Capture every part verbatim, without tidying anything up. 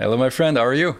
Hello, my friend. How are you?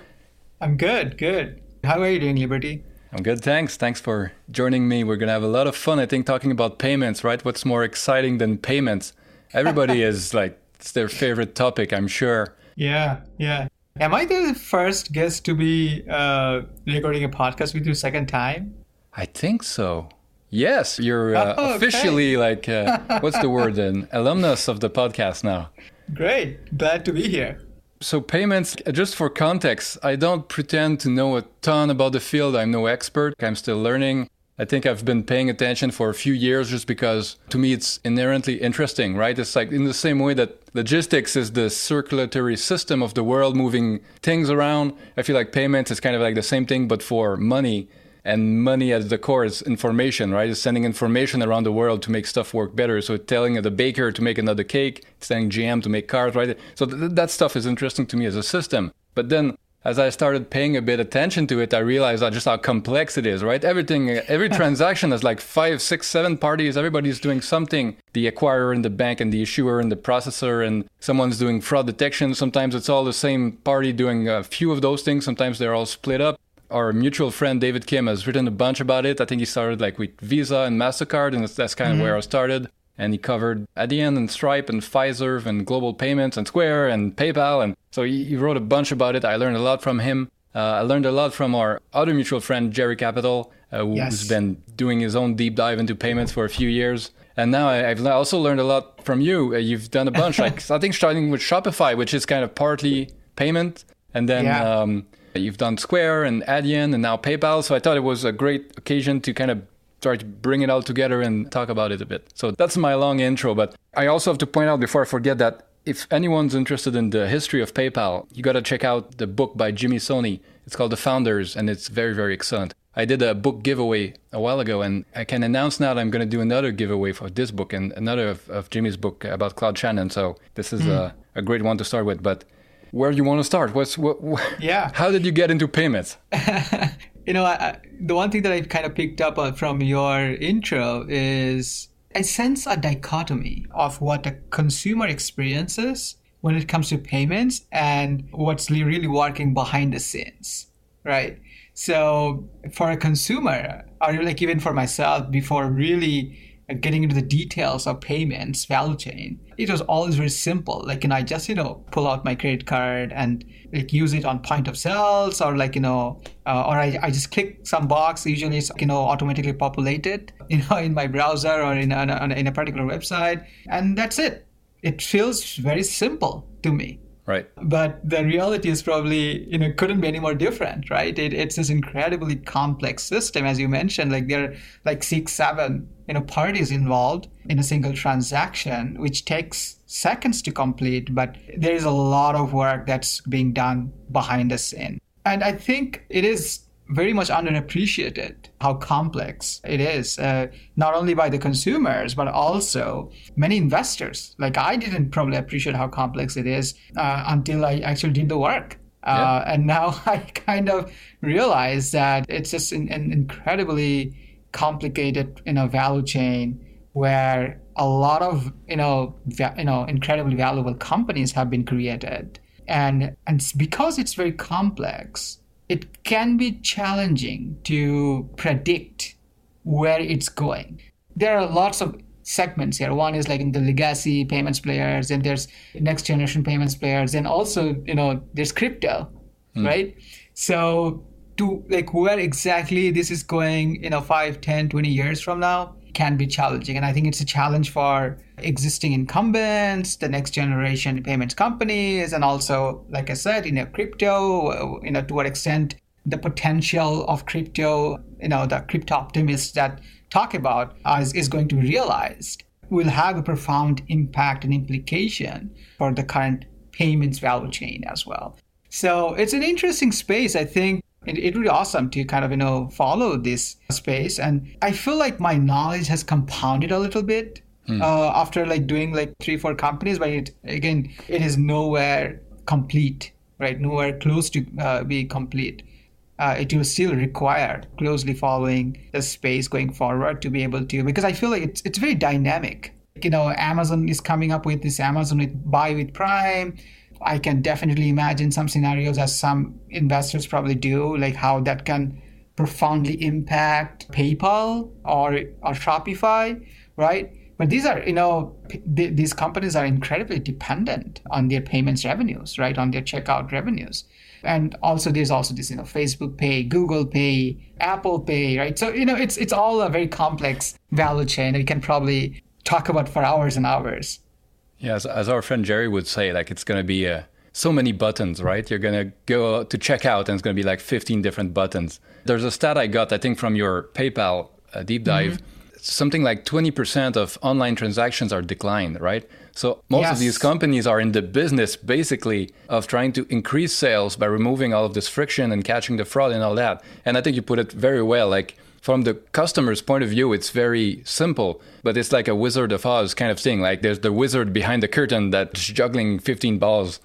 I'm good, good. How are you doing, Liberty? I'm good, thanks. Thanks for joining me. We're going to have a lot of fun, I think, talking about payments, right? What's more exciting than payments? Everybody is like, it's their favorite topic, I'm sure. Yeah, yeah. Am I the first guest to be uh, recording a podcast with you second time? I think so. Yes, you're uh, oh, okay. officially like, uh, what's the word then? Alumnus of the podcast now. Great. Glad to be here. So payments, just for context, I don't pretend to know a ton about the field. I'm no expert. I'm still learning. I think I've been paying attention for a few years just because to me it's inherently interesting, right? It's like in the same way that logistics is the circulatory system of the world, moving things around. I feel like payments is kind of like the same thing, but for money. And money at the core is information, right? It's sending information around the world to make stuff work better. So it's telling the baker to make another cake, it's telling G M to make cars, right? So th- that stuff is interesting to me as a system. But then as I started paying a bit attention to it, I realized just how complex it is, right? Everything, every transaction has like five, six, seven parties. Everybody's doing something. The acquirer and the bank and the issuer and the processor, and someone's doing fraud detection. Sometimes it's all the same party doing a few of those things. Sometimes they're all split up. Our mutual friend, David Kim, has written a bunch about it. I think he started like with Visa and MasterCard, and that's, that's kind mm-hmm. of where I started. And he covered Adyen and Stripe and Fiserv and Global Payments and Square and PayPal. And so he, he wrote a bunch about it. I learned a lot from him. Uh, I learned a lot from our other mutual friend, Jerry Capital, uh, who's yes. been doing his own deep dive into payments for a few years. And now I, I've also learned a lot from you. Uh, you've done a bunch, like I think starting with Shopify, which is kind of partly payment. And then... Yeah. Um, You've done Square and Adyen and now PayPal. So I thought it was a great occasion to kind of try to bring it all together and talk about it a bit. So that's my long intro. But I also have to point out before I forget that if anyone's interested in the history of PayPal, you got to check out the book by Jimmy Soni. It's called The Founders, and it's very, very excellent. I did a book giveaway a while ago, and I can announce now that I'm going to do another giveaway for this book and another of, of Jimmy's book about Claude Shannon. So this is mm. a, a great one to start with. But where do you want to start? What's what, what? Yeah. How did you get into payments? you know, I, the one thing that I kind of picked up from your intro is I sense a dichotomy of what a consumer experiences when it comes to payments and what's really working behind the scenes, right? So for a consumer, or like even for myself, before really getting into the details of payments, value chain, it was always very simple. Like, you know, I just, you know, pull out my credit card and like use it on point of sales or like, you know, uh, or I, I just click some box. Usually it's, you know, automatically populated, you know, in my browser or in, on a, in a particular website. And that's it. It feels very simple to me. Right. But the reality is probably, you know, couldn't be any more different, right? It, it's this incredibly complex system, as you mentioned, like there are like six, seven, you know, parties involved in a single transaction, which takes seconds to complete, but there is a lot of work that's being done behind the scene. And I think it is very much underappreciated how complex it is, uh, not only by the consumers, but also many investors. Like I didn't probably appreciate how complex it is uh, until I actually did the work. Uh, yeah. And now I kind of realize that it's just an, an incredibly complicated, you know, value chain where a lot of, you know, va- you know, incredibly valuable companies have been created. And, and because it's very complex, it can be challenging to predict where it's going. There are lots of segments here. One is like in the legacy payments players, and there's next generation payments players, and also, you know, there's crypto, mm. right? So to like where exactly this is going, you know, five, ten, twenty years from now can be challenging. And I think it's a challenge for existing incumbents, the next generation payments companies, and also, like I said, you know, crypto, you know, to what extent the potential of crypto, you know, the crypto optimists that talk about is, is going to be realized will have a profound impact and implication for the current payments value chain as well. So it's an interesting space, I think. It, it would be awesome to kind of, you know, follow this space. And I feel like my knowledge has compounded a little bit mm. uh, after like doing like three, four companies. But it, again, it is nowhere complete, right? Nowhere close to uh, be complete. Uh, it will still require closely following the space going forward to be able to, because I feel like it's it's very dynamic. You know, Amazon is coming up with this Amazon with Buy with Prime. I can definitely imagine some scenarios, as some investors probably do, like how that can profoundly impact PayPal or, or Shopify, right? But these are, you know, p- these companies are incredibly dependent on their payments revenues, right? On their checkout revenues. And also there's also this, you know, Facebook Pay, Google Pay, Apple Pay, right? So, you know, it's it's all a very complex value chain that we can probably talk about for hours and hours. Yeah, as, as our friend Jerry would say, like, it's going to be uh, so many buttons, right? You're going to go to checkout and it's going to be like fifteen different buttons. There's a stat I got, I think, from your PayPal uh, deep dive. Mm-hmm. Something like twenty percent of online transactions are declined, right? So most yes. of these companies are in the business, basically, of trying to increase sales by removing all of this friction and catching the fraud and all that. And I think you put it very well, like, from the customer's point of view, it's very simple, but it's like a Wizard of Oz kind of thing. Like, there's the wizard behind the curtain that's juggling fifteen balls.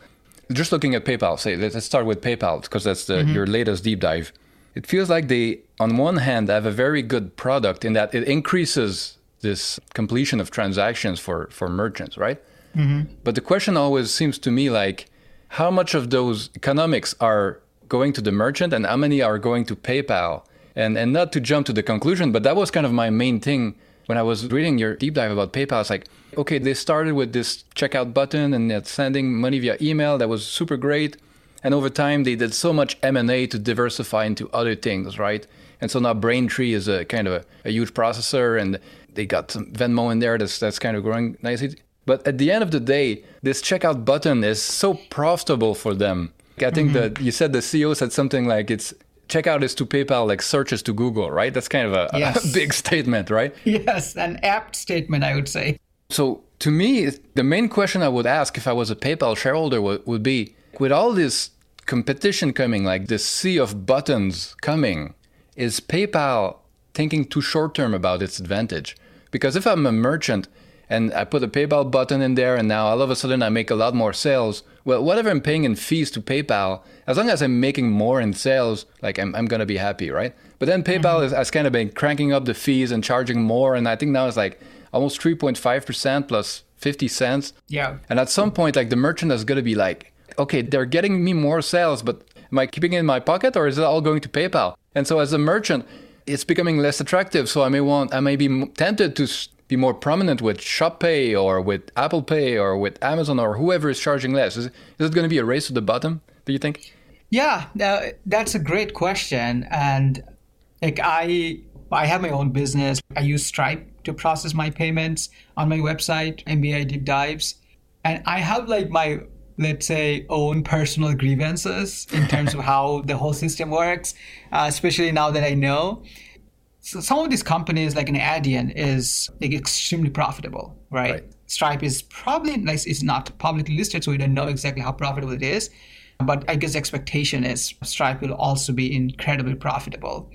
Just looking at PayPal, say, let's start with PayPal, because that's the, mm-hmm. your latest deep dive. It feels like they, on one hand, have a very good product in that it increases this completion of transactions for, for merchants, right? Mm-hmm. But the question always seems to me like, how much of those economics are going to the merchant and how many are going to PayPal? And and not to jump to the conclusion, but that was kind of my main thing when I was reading your deep dive about PayPal. It's like, okay, they started with this checkout button and it's sending money via email. That was super great. And over time, they did so much M and A to diversify into other things, right? And so now Braintree is a kind of a, a huge processor, and they got some Venmo in there that's that's kind of growing nicely. But at the end of the day, this checkout button is so profitable for them. I think mm-hmm. that you said the C E O said something like, it's checkout is to PayPal like search is to Google, right? That's kind of a, yes. a big statement, right? Yes, an apt statement, I would say. So to me, the main question I would ask if I was a PayPal shareholder would, would be, with all this competition coming, like the sea of buttons coming, is PayPal thinking too short-term about its advantage? Because if I'm a merchant and I put a PayPal button in there and now all of a sudden I make a lot more sales, well, whatever I'm paying in fees to PayPal, as long as I'm making more in sales, like I'm, I'm going to be happy, right? But then PayPal mm-hmm. is, has kind of been cranking up the fees and charging more. And I think now it's like almost three point five percent plus fifty cents. Yeah. And at some point, like the merchant is going to be like, okay, they're getting me more sales, but am I keeping it in my pocket or is it all going to PayPal? And so as a merchant, it's becoming less attractive. So I may want, I may be tempted to be more prominent with Shop Pay or with Apple Pay or with Amazon or whoever is charging less. Is, is it going to be a race to the bottom, do you think? Yeah, uh, that's a great question. And like I, I have my own business. I use Stripe to process my payments on my website, M B I Deep Dives. And I have like my, let's say, own personal grievances in terms of how the whole system works, uh, especially now that I know. So some of these companies, like an Adyen, is like extremely profitable, right? right? Stripe is probably, like, it's not publicly listed, so we don't know exactly how profitable it is. But I guess the expectation is Stripe will also be incredibly profitable.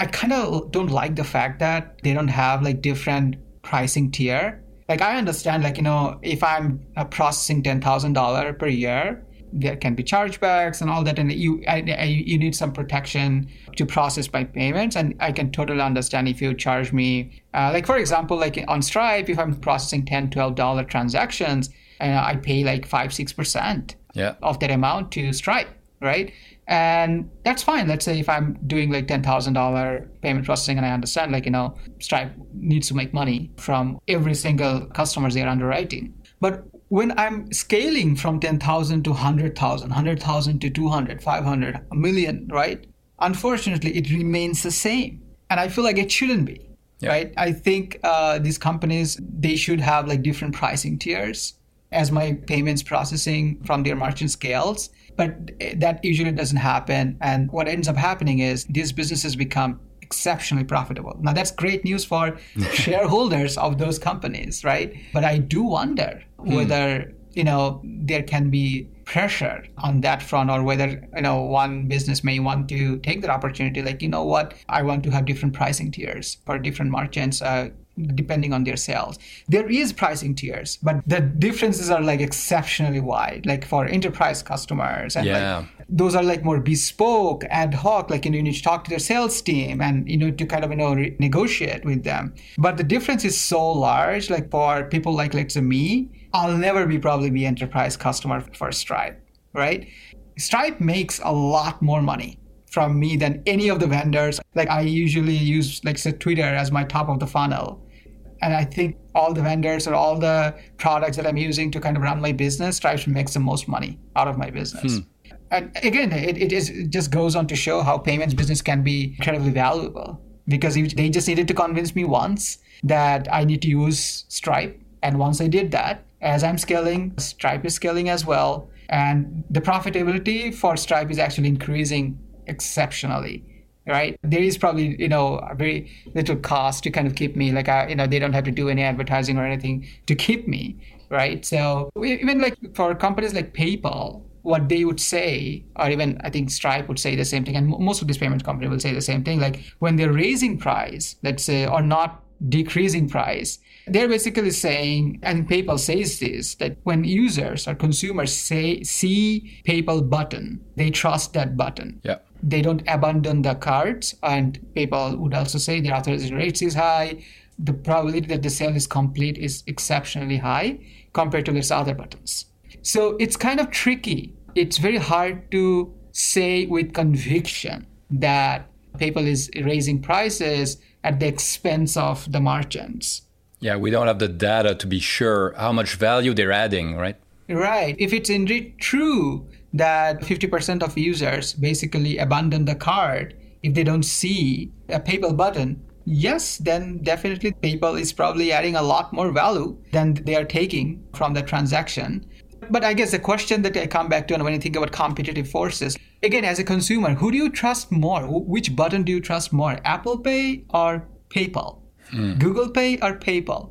I kind of don't like the fact that they don't have like different pricing tier. Like I understand, like, you know, if I'm uh, processing ten thousand dollars per year, there can be chargebacks and all that. And you I, I, you need some protection to process my payments. And I can totally understand if you charge me, uh, like, for example, like on Stripe, if I'm processing ten dollars, twelve dollars transactions, and uh, I pay like five, six percent yeah. of that amount to Stripe, right? And that's fine. Let's say if I'm doing like ten thousand dollars payment processing, and I understand, like, you know, Stripe needs to make money from every single customer they're underwriting. But when I'm scaling from ten thousand to one hundred thousand, one hundred thousand to two hundred, five hundred, a million, right? Unfortunately, it remains the same. And I feel like it shouldn't be, yeah. right? I think uh, these companies, they should have like different pricing tiers as my payments processing from their merchant scales. But that usually doesn't happen. And what ends up happening is these businesses become exceptionally profitable. Now, that's great news for shareholders of those companies, right? But I do wonder hmm. whether, you know, there can be pressure on that front, or whether, you know, one business may want to take that opportunity. Like, you know what, I want to have different pricing tiers for different merchants, uh, depending on their sales. There is pricing tiers, but the differences are like exceptionally wide, like for enterprise customers. And yeah. like, those are like more bespoke, ad hoc, like, you know, you need to talk to their sales team and, you know, to kind of, you know, re- negotiate with them. But the difference is so large, like for people like, let's say me, I'll never be probably be enterprise customer for Stripe. right? Stripe makes a lot more money from me than any of the vendors. Like I usually use, like say, Twitter as my top of the funnel. And I think all the vendors or all the products that I'm using to kind of run my business, Stripe makes the most money out of my business. Hmm. And again, it, it, is, it just goes on to show how payments business can be incredibly valuable, because they just needed to convince me once that I need to use Stripe. And once I did that, as I'm scaling, Stripe is scaling as well. And the profitability for Stripe is actually increasing exceptionally, right? There is probably, you know, very little cost to kind of keep me, like, I, you know, they don't have to do any advertising or anything to keep me, right? So even like for companies like PayPal, what they would say, or even I think Stripe would say the same thing, and most of these payment companies will say the same thing, like when they're raising price, let's say, or not decreasing price, they're basically saying, and PayPal says this, that when users or consumers say see PayPal button, they trust that button. Yeah. They don't abandon the cards, and PayPal would also say their authorization rates is high. The probability that the sale is complete is exceptionally high compared to these other buttons. So it's kind of tricky. It's very hard to say with conviction that PayPal is raising prices at the expense of the merchants. Yeah, we don't have the data to be sure how much value they're adding, right? Right. If it's indeed true that fifty percent of users basically abandon the card if they don't see a PayPal button, yes, then definitely PayPal is probably adding a lot more value than they are taking from the transaction. But I guess the question that I come back to, and when you think about competitive forces, again, as a consumer, who do you trust more? Which button do you trust more? Apple Pay or PayPal? Mm. Google Pay or PayPal?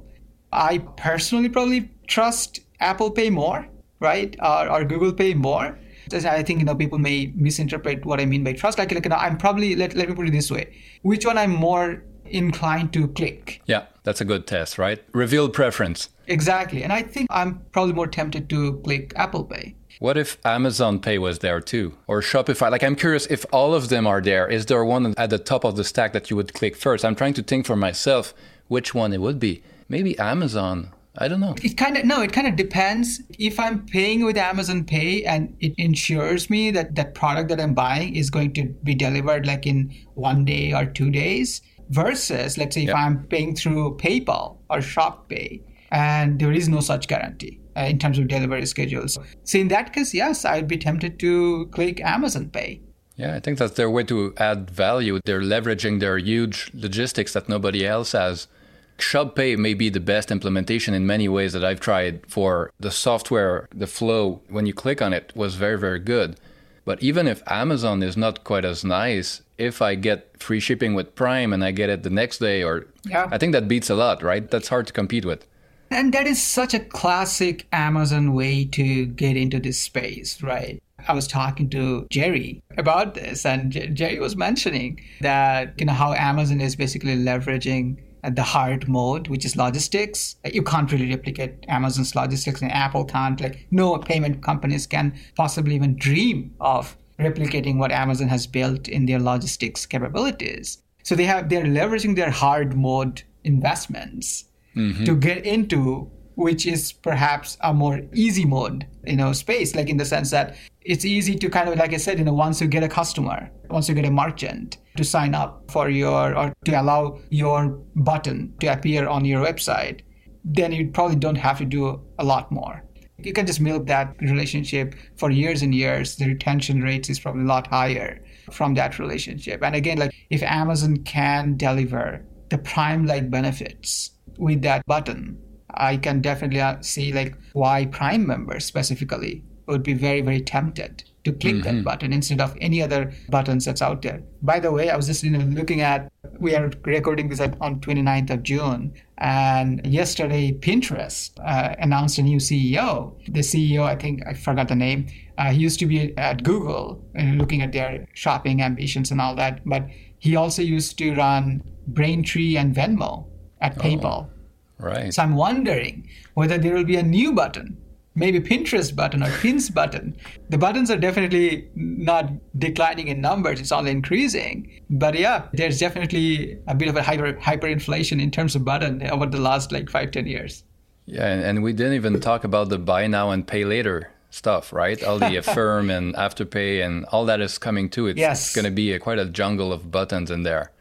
I personally probably trust Apple Pay more, right? Or, or Google Pay more. I think, you know, people may misinterpret what I mean by trust. Like, like you know, I'm probably, let, let me put it this way. Which one I'm more inclined to click? Yeah, that's a good test, right? Reveal preference. Exactly. And I think I'm probably more tempted to click Apple Pay. What if Amazon Pay was there too? Or Shopify? Like, I'm curious if all of them are there. Is there one at the top of the stack that you would click first? I'm trying to think for myself which one it would be. Maybe Amazon. I don't know. It kind of, no, it kind of depends. If I'm paying with Amazon Pay and it ensures me that that product that I'm buying is going to be delivered like in one day or two days, versus let's say if yeah. I'm paying through PayPal or Shop Pay, and there is no such guarantee uh, in terms of delivery schedules. So in that case, yes, I'd be tempted to click Amazon Pay. Yeah, I think that's their way to add value. They're leveraging their huge logistics that nobody else has. Shop Pay may be the best implementation in many ways that I've tried for the software. The flow, when you click on it, was very, very good. But even if Amazon is not quite as nice, if I get free shipping with Prime and I get it the next day, or yeah. I think that beats a lot, right? That's hard to compete with. And that is such a classic Amazon way to get into this space, right? I was talking to Jerry about this, and J- Jerry was mentioning that, you know, how Amazon is basically leveraging the hard mode, which is logistics. You can't really replicate Amazon's logistics, and Apple can't. Like, no payment companies can possibly even dream of replicating what Amazon has built in their logistics capabilities. So they have, they're leveraging their hard mode investments mm-hmm. to get into, which is perhaps a more easy mode, you know, space, like in the sense that it's easy to kind of, like I said, you know, once you get a customer, once you get a merchant to sign up for your, or to allow your button to appear on your website, then you probably don't have to do a lot more. You can just milk that relationship for years and years. The retention rates is probably a lot higher from that relationship. And again, like if Amazon can deliver the Prime-like benefits with that button, I can definitely see like why Prime members specifically would be very, very tempted to click mm-hmm. that button instead of any other buttons that's out there. By the way, I was just you know, looking at, we are recording this on twenty-ninth of June, and yesterday Pinterest uh, announced a new C E O. The C E O, I think I forgot the name, uh, he used to be at Google and looking at their shopping ambitions and all that, but he also used to run Braintree and Venmo at oh, PayPal. Right. So I'm wondering whether there will be a new button, maybe Pinterest button or Pins button. The buttons are definitely not declining in numbers. It's only increasing. But yeah, there's definitely a bit of a hyper, hyperinflation in terms of button over the last like five, ten years. Yeah, and we didn't even talk about the buy now and pay later stuff, right? All the Affirm and Afterpay and all that is coming too. It's, yes. it's going to be a, quite a jungle of buttons in there.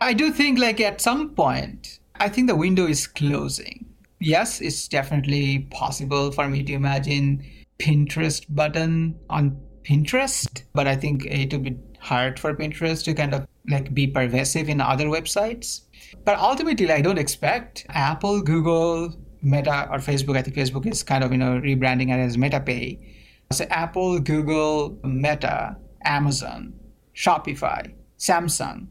I do think like at some point, I think the window is closing. Yes, it's definitely possible for me to imagine Pinterest button on Pinterest, but I think it would be hard for Pinterest to kind of like be pervasive in other websites. But ultimately, I don't expect Apple, Google, Meta or Facebook. I think Facebook is kind of, you know, rebranding it as Meta Pay. So Apple, Google, Meta, Amazon, Shopify, Samsung,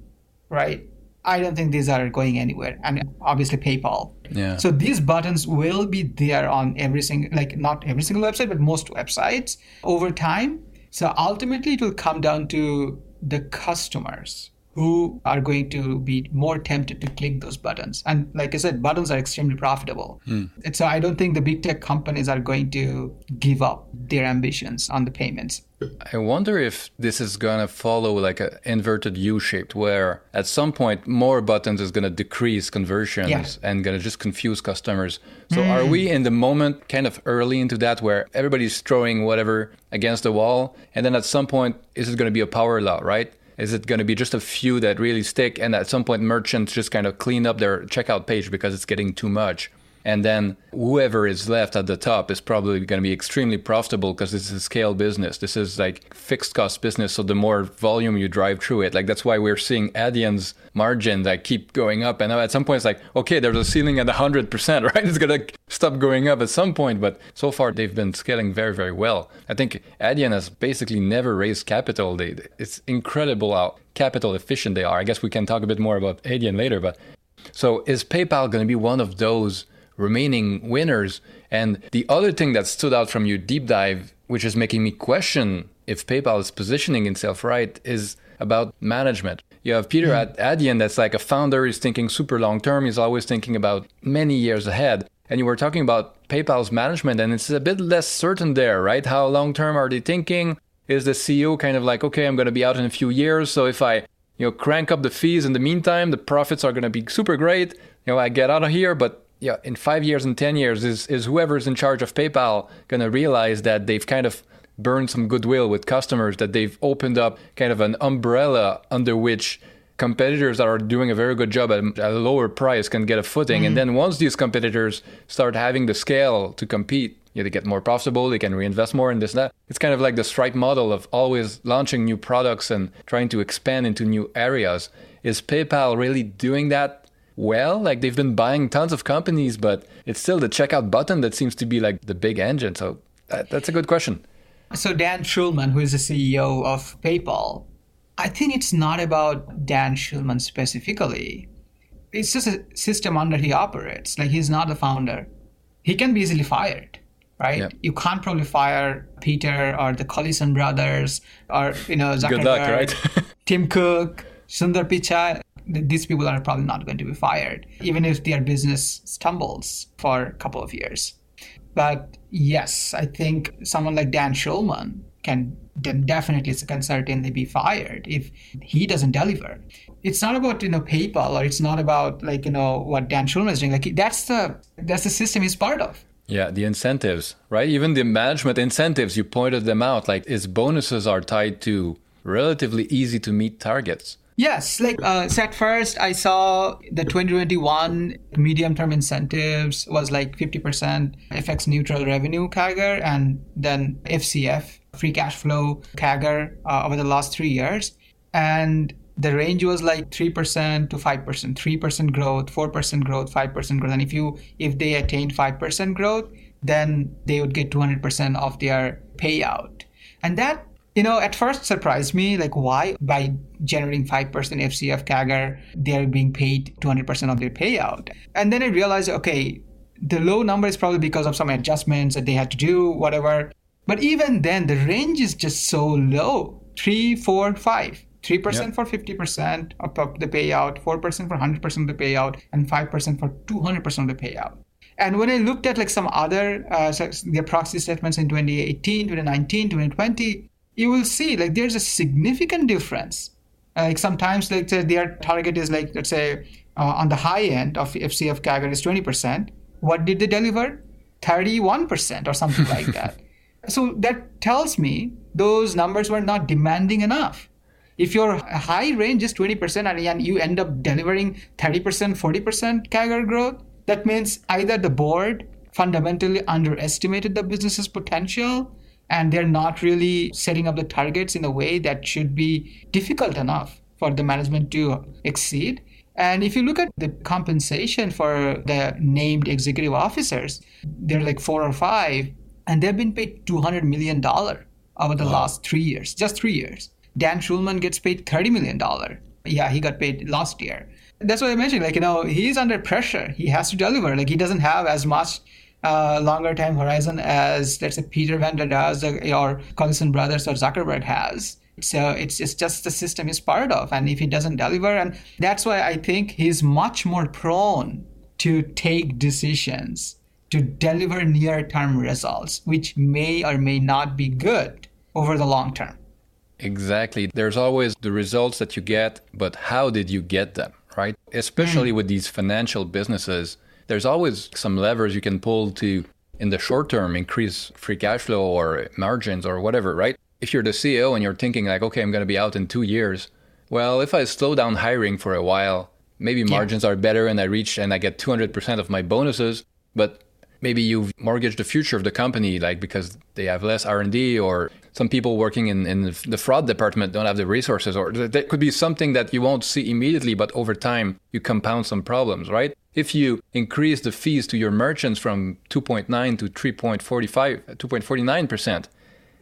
right? I don't think these are going anywhere. I mean, obviously PayPal. Yeah. So these buttons will be there on every single, like not every single website, but most websites over time. So ultimately it will come down to the customers who are going to be more tempted to click those buttons. And like I said, buttons are extremely profitable. Mm. And so I don't think the big tech companies are going to give up their ambitions on the payments. I wonder if this is going to follow like an inverted U-shaped where at some point more buttons is going to decrease conversions yeah. and going to just confuse customers. So mm. are we in the moment kind of early into that where everybody's throwing whatever against the wall? And then at some point, is it going to be a power law, right? Is it going to be just a few that really stick? And at some point, merchants just kind of clean up their checkout page because it's getting too much. And then whoever is left at the top is probably going to be extremely profitable because this is a scale business. This is like fixed cost business. So the more volume you drive through it, like that's why we're seeing Adyen's margin that keep going up. And at some point it's like, okay, there's a ceiling at one hundred percent, right? It's going to stop going up at some point. But so far they've been scaling very, very well. I think Adyen has basically never raised capital. They, it's incredible how capital efficient they are. I guess we can talk a bit more about Adyen later. But so is PayPal going to be one of those remaining winners? And the other thing that stood out from your deep dive, which is making me question if PayPal is positioning itself right, is about management. You have Peter mm. at Adyen that's like a founder, is thinking super long term, he's always thinking about many years ahead. And you were talking about PayPal's management, and it's a bit less certain there, right? How long term are they thinking? Is the C E O kind of like, okay, I'm going to be out in a few years, so if I you know crank up the fees in the meantime, the profits are going to be super great. You know, I get out of here, but yeah, in five years and ten years, is, is whoever's in charge of PayPal going to realize that they've kind of burned some goodwill with customers, that they've opened up kind of an umbrella under which competitors that are doing a very good job at a lower price can get a footing. Mm-hmm. And then once these competitors start having the scale to compete, yeah, they get more profitable, they can reinvest more in this and that. It's kind of like the Stripe model of always launching new products and trying to expand into new areas. Is PayPal really doing that? Well, like they've been buying tons of companies, but it's still the checkout button that seems to be like the big engine. So that, that's a good question. So Dan Schulman, who is the C E O of PayPal, I think it's not about Dan Schulman specifically. It's just a system under he operates. Like he's not the founder. He can be easily fired, right? Yeah. You can't probably fire Peter or the Collison brothers or, you know, Zuckerberg, good luck, right? Tim Cook, Sundar Pichai. These people are probably not going to be fired, even if their business stumbles for a couple of years. But yes, I think someone like Dan Schulman can definitely, can certainly be fired if he doesn't deliver. It's not about, you know, PayPal, or it's not about like, you know, what Dan Schulman is doing. Like that's the that's the system he's part of. Yeah, the incentives, right? Even the management incentives, you pointed them out, like his bonuses are tied to relatively easy to meet targets. Yes, like uh, at first I saw the twenty twenty-one medium-term incentives was like fifty percent F X neutral revenue C A G R and then F C F, free cash flow C A G R uh, over the last three years. And the range was like three percent to five percent, three percent growth, four percent growth, five percent growth. And if you if they attained five percent growth, then they would get two hundred percent of their payout. And that, you know, at first surprised me, like why by generating five percent F C F C A G R, they're being paid two hundred percent of their payout. And then I realized, okay, the low number is probably because of some adjustments that they had to do, whatever. But even then, the range is just so low, three, four, five. three percent yep. for fifty percent of the payout, four percent for one hundred percent of the payout, and five percent for two hundred percent of the payout. And when I looked at like some other, uh, their proxy statements in twenty eighteen, twenty nineteen, twenty twenty, you will see like there's a significant difference. Like sometimes like their target is like, let's say uh, on the high end of F C F C A G R is twenty percent. What did they deliver? thirty-one percent or something like that. So that tells me those numbers were not demanding enough. If your high range is twenty percent and you end up delivering thirty percent, forty percent C A G R growth, that means either the board fundamentally underestimated the business's potential and they're not really setting up the targets in a way that should be difficult enough for the management to exceed. And if you look at the compensation for the named executive officers, they're like four or five, and they've been paid two hundred million dollars over the wow. last three years, just three years. Dan Schulman gets paid thirty million dollars. Yeah, he got paid last year. That's what I mentioned. Like, you know, he's under pressure. He has to deliver. Like, he doesn't have as much uh, longer time horizon as, let's say, Peter Venter does or Collison Brothers or Zuckerberg has. So it's, it's just the system he's part of. And if he doesn't deliver, and that's why I think he's much more prone to take decisions to deliver near-term results, which may or may not be good over the long term. Exactly. There's always the results that you get, but how did you get them, right? Especially mm. with these financial businesses, there's always some levers you can pull to, in the short term, increase free cash flow or margins or whatever, right? If you're the C E O and you're thinking like, okay, I'm going to be out in two years. Well, if I slow down hiring for a while, maybe yeah. margins are better and I reach and I get two hundred percent of my bonuses, but maybe you've mortgaged the future of the company, like because they have less R and D or some people working in, in the fraud department don't have the resources, or there could be something that you won't see immediately, but over time you compound some problems, right? If you increase the fees to your merchants from two point nine to three point four five, two point four nine percent,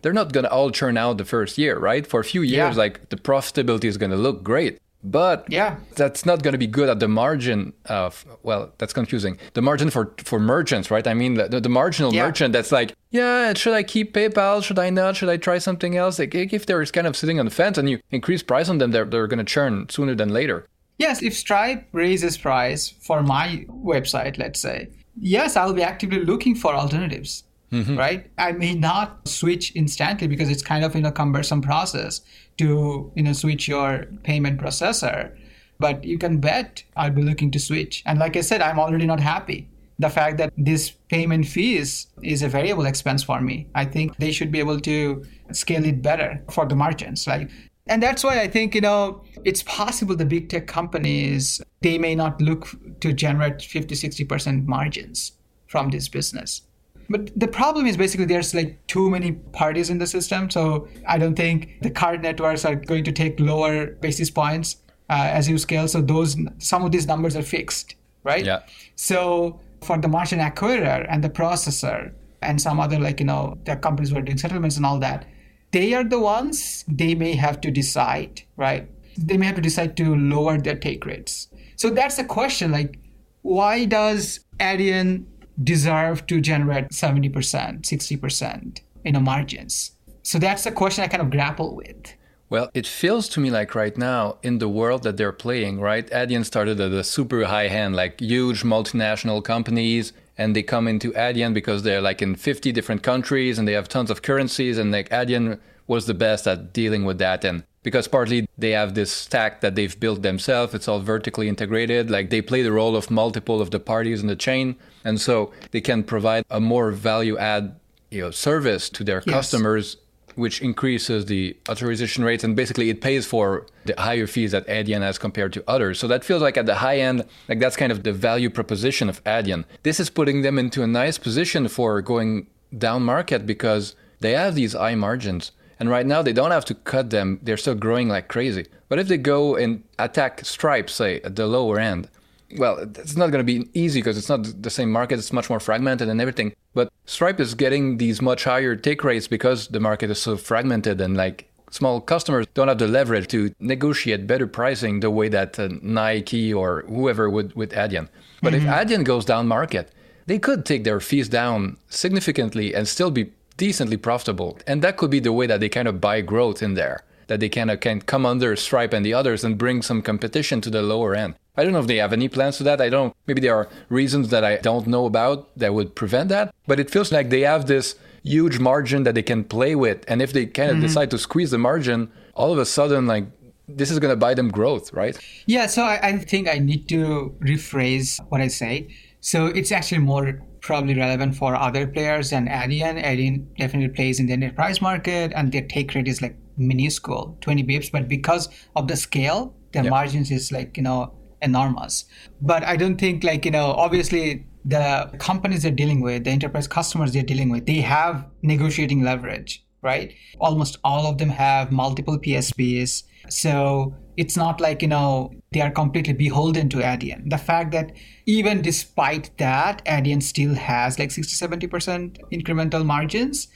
they're not going to all churn out the first year, right? For a few years, yeah. like the profitability is going to look great. But yeah. that's not going to be good at the margin of, well, that's confusing. The margin for, for merchants, right? I mean, the, the marginal yeah. merchant that's like, yeah, should I keep PayPal? Should I not? Should I try something else? Like, if they're kind of sitting on the fence and you increase price on them, they're, they're going to churn sooner than later. Yes, if Stripe raises price for my website, let's say, yes, I'll be actively looking for alternatives. Mm-hmm. Right? I may not switch instantly because it's kind of, you know, cumbersome process to, you know, switch your payment processor. But you can bet I'll be looking to switch. And like I said, I'm already not happy. The fact that this payment fees is a variable expense for me. I think they should be able to scale it better for the margins, right? And that's why I think, you know, it's possible the big tech companies, they may not look to generate fifty, sixty percent margins from this business. But the problem is basically there's like too many parties in the system. So I don't think the card networks are going to take lower basis points uh, as you scale. So those some of these numbers are fixed, right? Yeah. So for the merchant acquirer and the processor and some other like, you know, the companies who are doing settlements and all that, they are the ones they may have to decide, right? They may have to decide to lower their take rates. So that's the question, like, why does Adyen deserve to generate seventy percent, sixty percent in a margins? So that's the question I kind of grapple with. Well, it feels to me like right now in the world that they're playing, right? Adyen started at the super high end, like huge multinational companies, and they come into Adyen because they're like in fifty different countries and they have tons of currencies, and like Adyen was the best at dealing with that. And because partly they have this stack that they've built themselves, it's all vertically integrated, like they play the role of multiple of the parties in the chain. And so they can provide a more value add, you know, service to their yes. customers, which increases the authorization rates. And basically it pays for the higher fees that Adyen has compared to others. So that feels like at the high end, like that's kind of the value proposition of Adyen. This is putting them into a nice position for going down market because they have these high margins. And right now, they don't have to cut them. They're still growing like crazy. But if they go and attack Stripe, say, at the lower end, well, it's not going to be easy because it's not the same market. It's much more fragmented and everything. But Stripe is getting these much higher take rates because the market is so fragmented and like small customers don't have the leverage to negotiate better pricing the way that uh, Nike or whoever would with Adyen. But mm-hmm. if Adyen goes down market, they could take their fees down significantly and still be decently profitable. And that could be the way that they kind of buy growth in there, that they kind of can come under Stripe and the others and bring some competition to the lower end. I don't know if they have any plans for that. I don't, maybe there are reasons that I don't know about that would prevent that, but it feels like they have this huge margin that they can play with. And if they kind of mm-hmm. decide to squeeze the margin, all of a sudden, like this is going to buy them growth, right? Yeah. So I, I think I need to rephrase what I say. So it's actually more probably relevant for other players than Adyen. Adyen definitely plays in the enterprise market, and their take rate is like minuscule, twenty bips. But because of the scale, their yep. margins is like, you know, enormous. But I don't think like, you know, obviously the companies they're dealing with, the enterprise customers they're dealing with, they have negotiating leverage, right? Almost all of them have multiple P S Ps. So it's not like, you know, they are completely beholden to Adyen. The fact that even despite that, Adyen still has like sixty, seventy percent incremental margins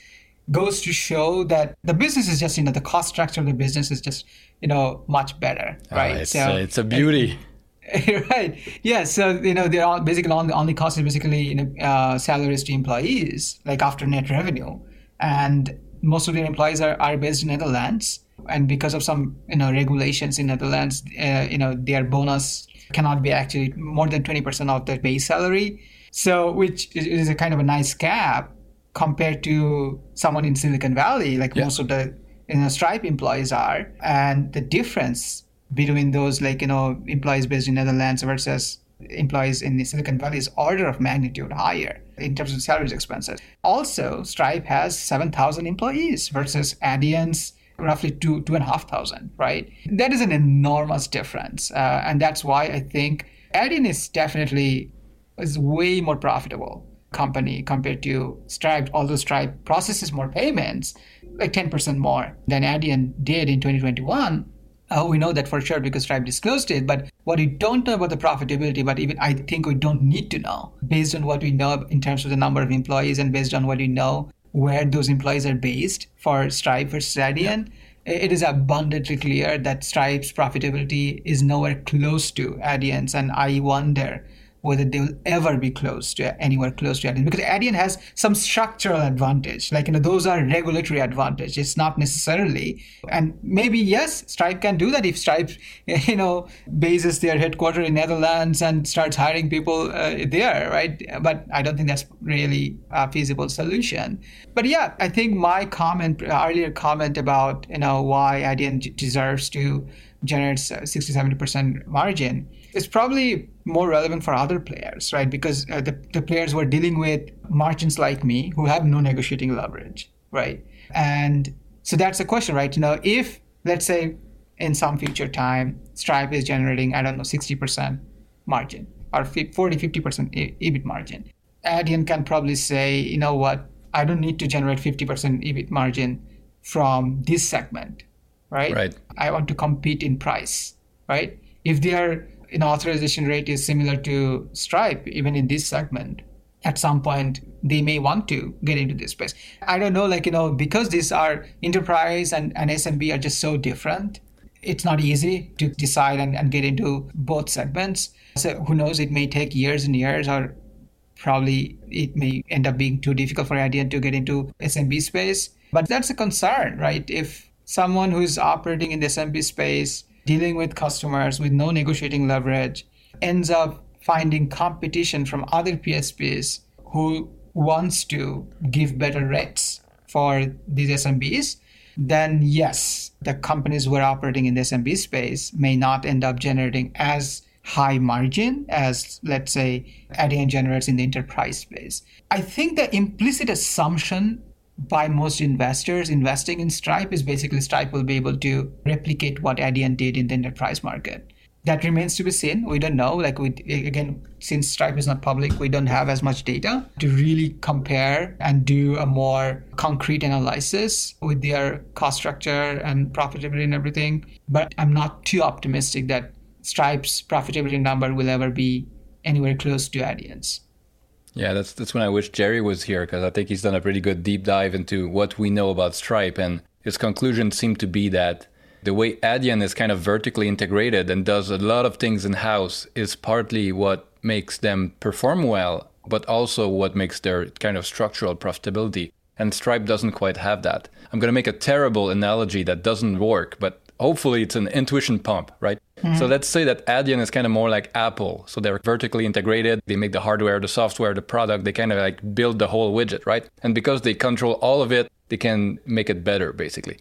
goes to show that the business is just, you know, the cost structure of the business is just, you know, much better, right? Uh, it's, so, uh, it's a beauty. And, right. Yeah. So, you know, they're all basically on the only cost is basically, you know, uh, salaries to employees, like after net revenue. And most of their employees are, are based in Netherlands. And because of some, you know, regulations in Netherlands, uh, you know, their bonus cannot be actually more than twenty percent of their base salary. So, which is a kind of a nice cap compared to someone in Silicon Valley, like yeah. most of the, you know, Stripe employees are. And the difference between those, like, you know, employees based in Netherlands versus employees in the Silicon Valley is order of magnitude higher in terms of salaries expenses. Also, Stripe has seven thousand employees versus Adyen's roughly two, two and a half thousand, right? That is an enormous difference. Uh, and that's why I think Adyen is definitely is way more profitable company compared to Stripe, although Stripe processes more payments, like ten percent more than Adyen did in twenty twenty-one. Uh, we know that for sure because Stripe disclosed it, but what we don't know about the profitability, but even I think we don't need to know based on what we know in terms of the number of employees and based on what we know where those employees are based for Stripe versus Adyen, yeah. it is abundantly clear that Stripe's profitability is nowhere close to Adyen's. And I wonder whether they will ever be close to anywhere close to Adyen, because Adyen has some structural advantage. Like, you know, those are regulatory advantage. It's not necessarily, and maybe yes, Stripe can do that if Stripe, you know, bases their headquarters in Netherlands and starts hiring people uh, there, right? But I don't think that's really a feasible solution. But yeah, I think my comment, earlier comment about, you know, why Adyen deserves to generate sixty, seventy percent margin, it's probably more relevant for other players, right? Because uh, the, the players who are dealing with merchants like me who have no negotiating leverage, right? And so that's the question, right? You know, if, let's say, in some future time, Stripe is generating, I don't know, sixty percent margin or forty, fifty percent E B I T margin, Adyen can probably say, you know what, I don't need to generate fifty percent E B I T margin from this segment, right? Right. I want to compete in price, right? If they are... an authorization rate is similar to Stripe, even in this segment, at some point, they may want to get into this space. I don't know, like, you know, because these are enterprise and, and S M B are just so different, it's not easy to decide and, and get into both segments. So who knows, it may take years and years, or probably it may end up being too difficult for Adyen to get into S M B space. But that's a concern, right? If someone who is operating in the S M B space dealing with customers with no negotiating leverage ends up finding competition from other P S Ps who wants to give better rates for these S M Bs, then yes, the companies who are operating in the S M B space may not end up generating as high margin as, let's say, Adyen generates in the enterprise space. I think the implicit assumption by most investors investing in Stripe is basically Stripe will be able to replicate what Adyen did in the enterprise market. That remains to be seen. We don't know. Like we, again, since Stripe is not public, we don't have as much data to really compare and do a more concrete analysis with their cost structure and profitability and everything. But I'm not too optimistic that Stripe's profitability number will ever be anywhere close to Adyen's. Yeah, that's that's when I wish Jerry was here, because I think he's done a pretty good deep dive into what we know about Stripe. And his conclusion seemed to be that the way Adyen is kind of vertically integrated and does a lot of things in-house is partly what makes them perform well, but also what makes their kind of structural profitability. And Stripe doesn't quite have that. I'm going to make a terrible analogy that doesn't work, but hopefully it's an intuition pump, right? So let's say that Adyen is kind of more like Apple. So they're vertically integrated. They make the hardware, the software, the product. They kind of like build the whole widget, right? And because they control all of it, they can make it better, basically.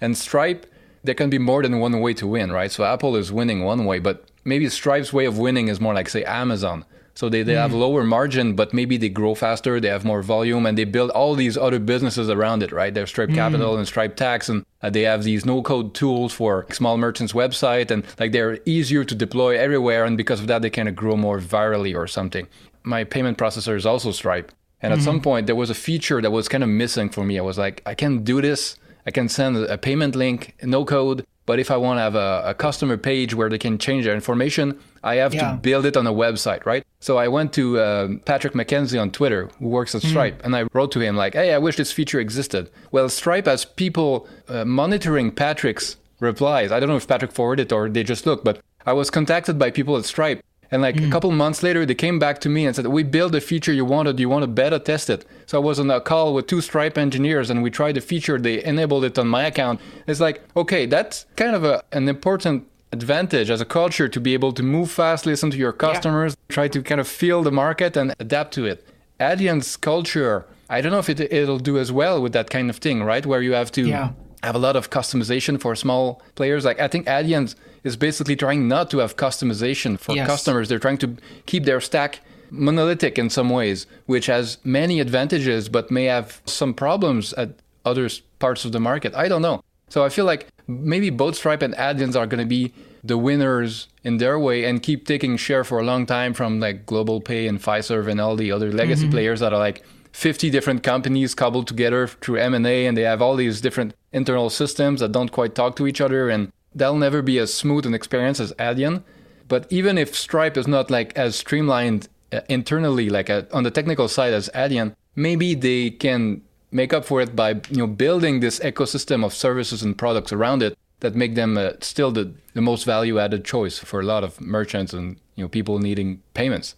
And Stripe, there can be more than one way to win, right? So Apple is winning one way, but maybe Stripe's way of winning is more like, say, Amazon, So they, they mm. have lower margin, but maybe they grow faster, they have more volume, and they build all these other businesses around it, right? They have Stripe mm. Capital and Stripe Tax, and uh, they have these no-code tools for small merchants' website, and like they're easier to deploy everywhere, and because of that, they kind of grow more virally or something. My payment processor is also Stripe. And mm-hmm. at some point, there was a feature that was kind of missing for me. I was like, I can do this. I can send a payment link, no code. But if I want to have a, a customer page where they can change their information, I have yeah. to build it on a website, right? So I went to uh, Patrick McKenzie on Twitter, who works at Stripe, mm-hmm. and I wrote to him like, hey, I wish this feature existed. Well, Stripe has people uh, monitoring Patrick's replies. I don't know if Patrick forwarded it or they just looked, but I was contacted by people at Stripe. And like mm. a couple months later, they came back to me and said, we built the feature you wanted. Do you want to beta test it? So I was on a call with two Stripe engineers and we tried the feature. They enabled it on my account. It's like, okay, that's kind of a, an important advantage as a culture to be able to move fast, listen to your customers, yeah. try to kind of feel the market and adapt to it. Adyen's culture, I don't know if it, it'll do as well with that kind of thing, right? Where you have to yeah. have a lot of customization for small players. Like I think Adyen is basically trying not to have customization for yes. customers. They're trying to keep their stack monolithic in some ways, which has many advantages, but may have some problems at other parts of the market. I don't know. So I feel like maybe both Stripe and Adyen are going to be the winners in their way and keep taking share for a long time from like Global Pay and Fiserv and all the other legacy mm-hmm. players that are like fifty different companies cobbled together through M and A, and they have all these different internal systems that don't quite talk to each other, and that'll never be as smooth an experience as Adyen. But even if Stripe is not like as streamlined uh, internally, like uh, on the technical side as Adyen, maybe they can make up for it by, you know, building this ecosystem of services and products around it that make them uh, still the, the most value-added choice for a lot of merchants and, you know, people needing payments.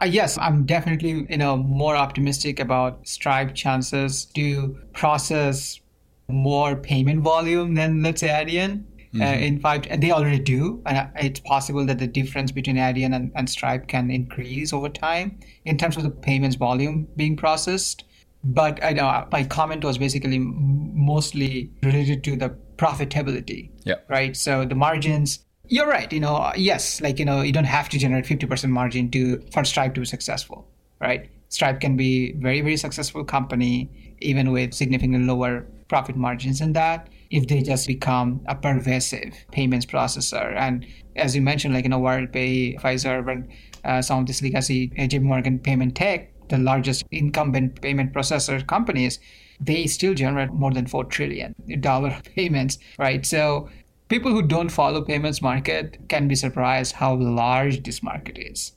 Uh, yes, I'm definitely, you know, more optimistic about Stripe chances to process more payment volume than, let's say, Adyen. Mm-hmm. Uh, in fact, they already do, and it's possible that the difference between Adyen and, and Stripe can increase over time in terms of the payments volume being processed. But I know my comment was basically mostly related to the profitability, yeah. right? So the margins. You're right. You know, yes, like, you know, you don't have to generate fifty percent margin to for Stripe to be successful, right? Stripe can be very, very successful company, even with significantly lower profit margins than that, if they just become a pervasive payments processor. And as you mentioned, like, you know, Worldpay, Fiserv, and uh, some of this legacy J P Morgan payment tech, the largest incumbent payment processor companies, they still generate more than four trillion dollars payments, right? So people who don't follow payments market can be surprised how large this market is.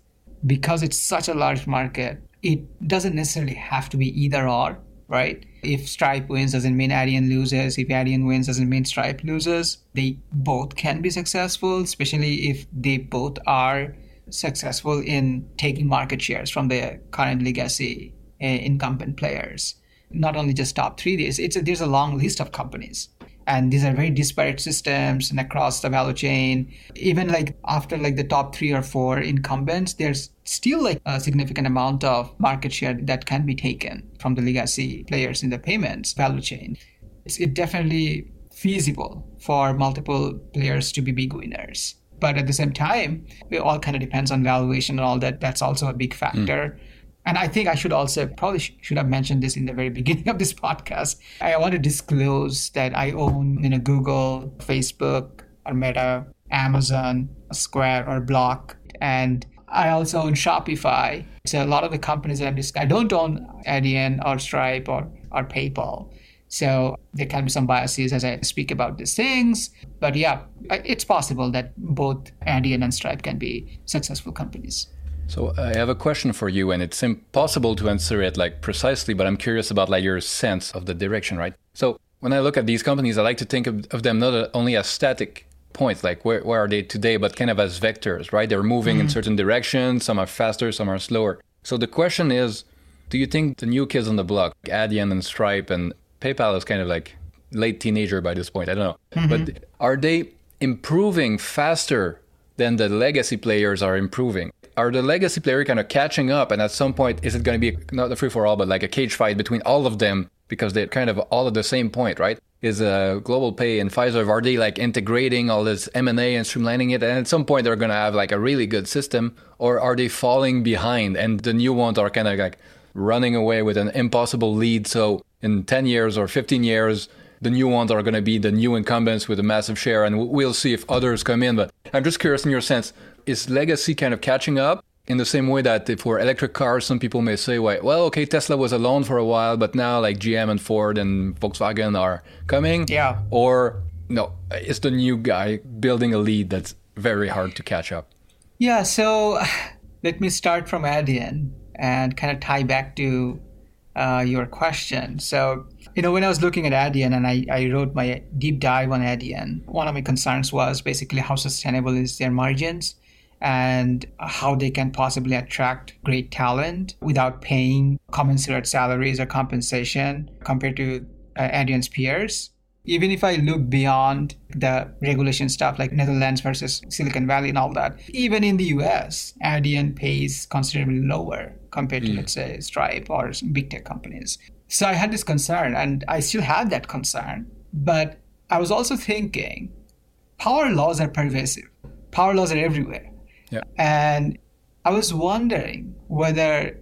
Because it's such a large market, it doesn't necessarily have to be either or, right? If Stripe wins doesn't mean Adyen loses. If Adyen wins doesn't mean Stripe loses. They both can be successful, especially if they both are successful in taking market shares from the current legacy uh, incumbent players. Not only just top three, there's, it's a, there's a long list of companies. And these are very disparate systems and across the value chain. Even like after like the top three or four incumbents, there's still like a significant amount of market share that can be taken from the legacy players in the payments value chain. It's it definitely feasible for multiple players to be big winners. But at the same time, it all kind of depends on valuation and all that. That's also a big factor. Mm. And I think I should also probably should have mentioned this in the very beginning of this podcast. I want to disclose that I own, you know, Google, Facebook, or Meta, Amazon, Square, or Block, and I also own Shopify. So a lot of the companies that I'm discussing, I don't own Adyen or Stripe or or PayPal. So there can be some biases as I speak about these things. But yeah, it's possible that both Adyen and Stripe can be successful companies. So I have a question for you, and it's impossible to answer it like precisely, but I'm curious about like your sense of the direction, right? So when I look at these companies, I like to think of, of them not only as static points, like where, where are they today, but kind of as vectors, right? They're moving mm-hmm. in certain directions. Some are faster, some are slower. So the question is, do you think the new kids on the block, Adyen and Stripe and PayPal is kind of like late teenager by this point, I don't know, mm-hmm. but are they improving faster than the legacy players are improving? Are the legacy player kind of catching up? And at some point, is it going to be not a free for all, but like a cage fight between all of them because they're kind of all at the same point, right? is uh, Global Pay and Fiserv, are they like integrating all this M and A and streamlining it? And at some point they're going to have like a really good system, or are they falling behind and the new ones are kind of like running away with an impossible lead? So in ten years or fifteen years, the new ones are going to be the new incumbents with a massive share, and we'll see if others come in. But I'm just curious in your sense, is legacy kind of catching up? In the same way that if we're electric cars, some people may say, well, okay, Tesla was alone for a while, but now like G M and Ford and Volkswagen are coming. Yeah. Or no, it's the new guy building a lead that's very hard to catch up. Yeah. So let me start from Adyen and kind of tie back to uh, your question. So, you know, when I was looking at Adyen and I, I wrote my deep dive on Adyen, one of my concerns was basically how sustainable is their margins, and how they can possibly attract great talent without paying commensurate salaries or compensation compared to uh, Adyen's peers. Even if I look beyond the regulation stuff like Netherlands versus Silicon Valley and all that, even in the U S, Adyen pays considerably lower compared to, mm. let's say, Stripe or some big tech companies. So I had this concern, and I still have that concern. But I was also thinking, power laws are pervasive. Power laws are everywhere. Yeah. And I was wondering whether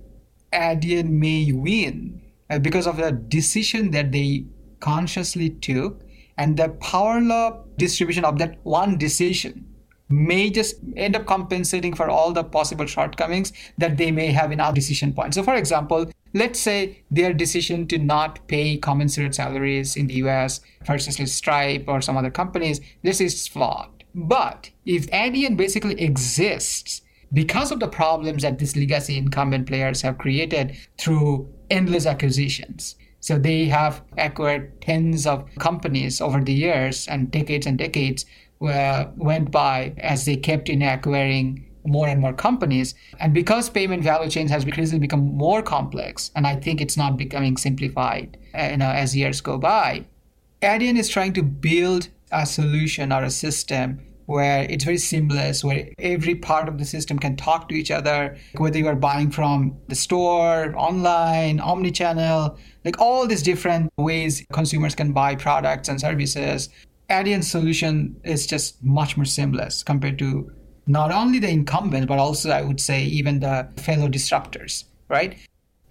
Adyen may win because of the decision that they consciously took, and the power law distribution of that one decision may just end up compensating for all the possible shortcomings that they may have in our decision point. So, for example, let's say their decision to not pay commensurate salaries in the U S versus Stripe or some other companies, this is flawed. But if Adyen basically exists because of the problems that these legacy incumbent players have created through endless acquisitions, so they have acquired tens of companies over the years, and decades and decades were, went by as they kept in acquiring more and more companies. And because payment value chains has increasingly become more complex, and I think it's not becoming simplified, you know, as years go by, Adyen is trying to build a solution or a system where it's very seamless, where every part of the system can talk to each other, whether you are buying from the store, online, omnichannel, like all these different ways consumers can buy products and services. Adyen's solution is just much more seamless compared to not only the incumbent, but also I would say even the fellow disruptors, right?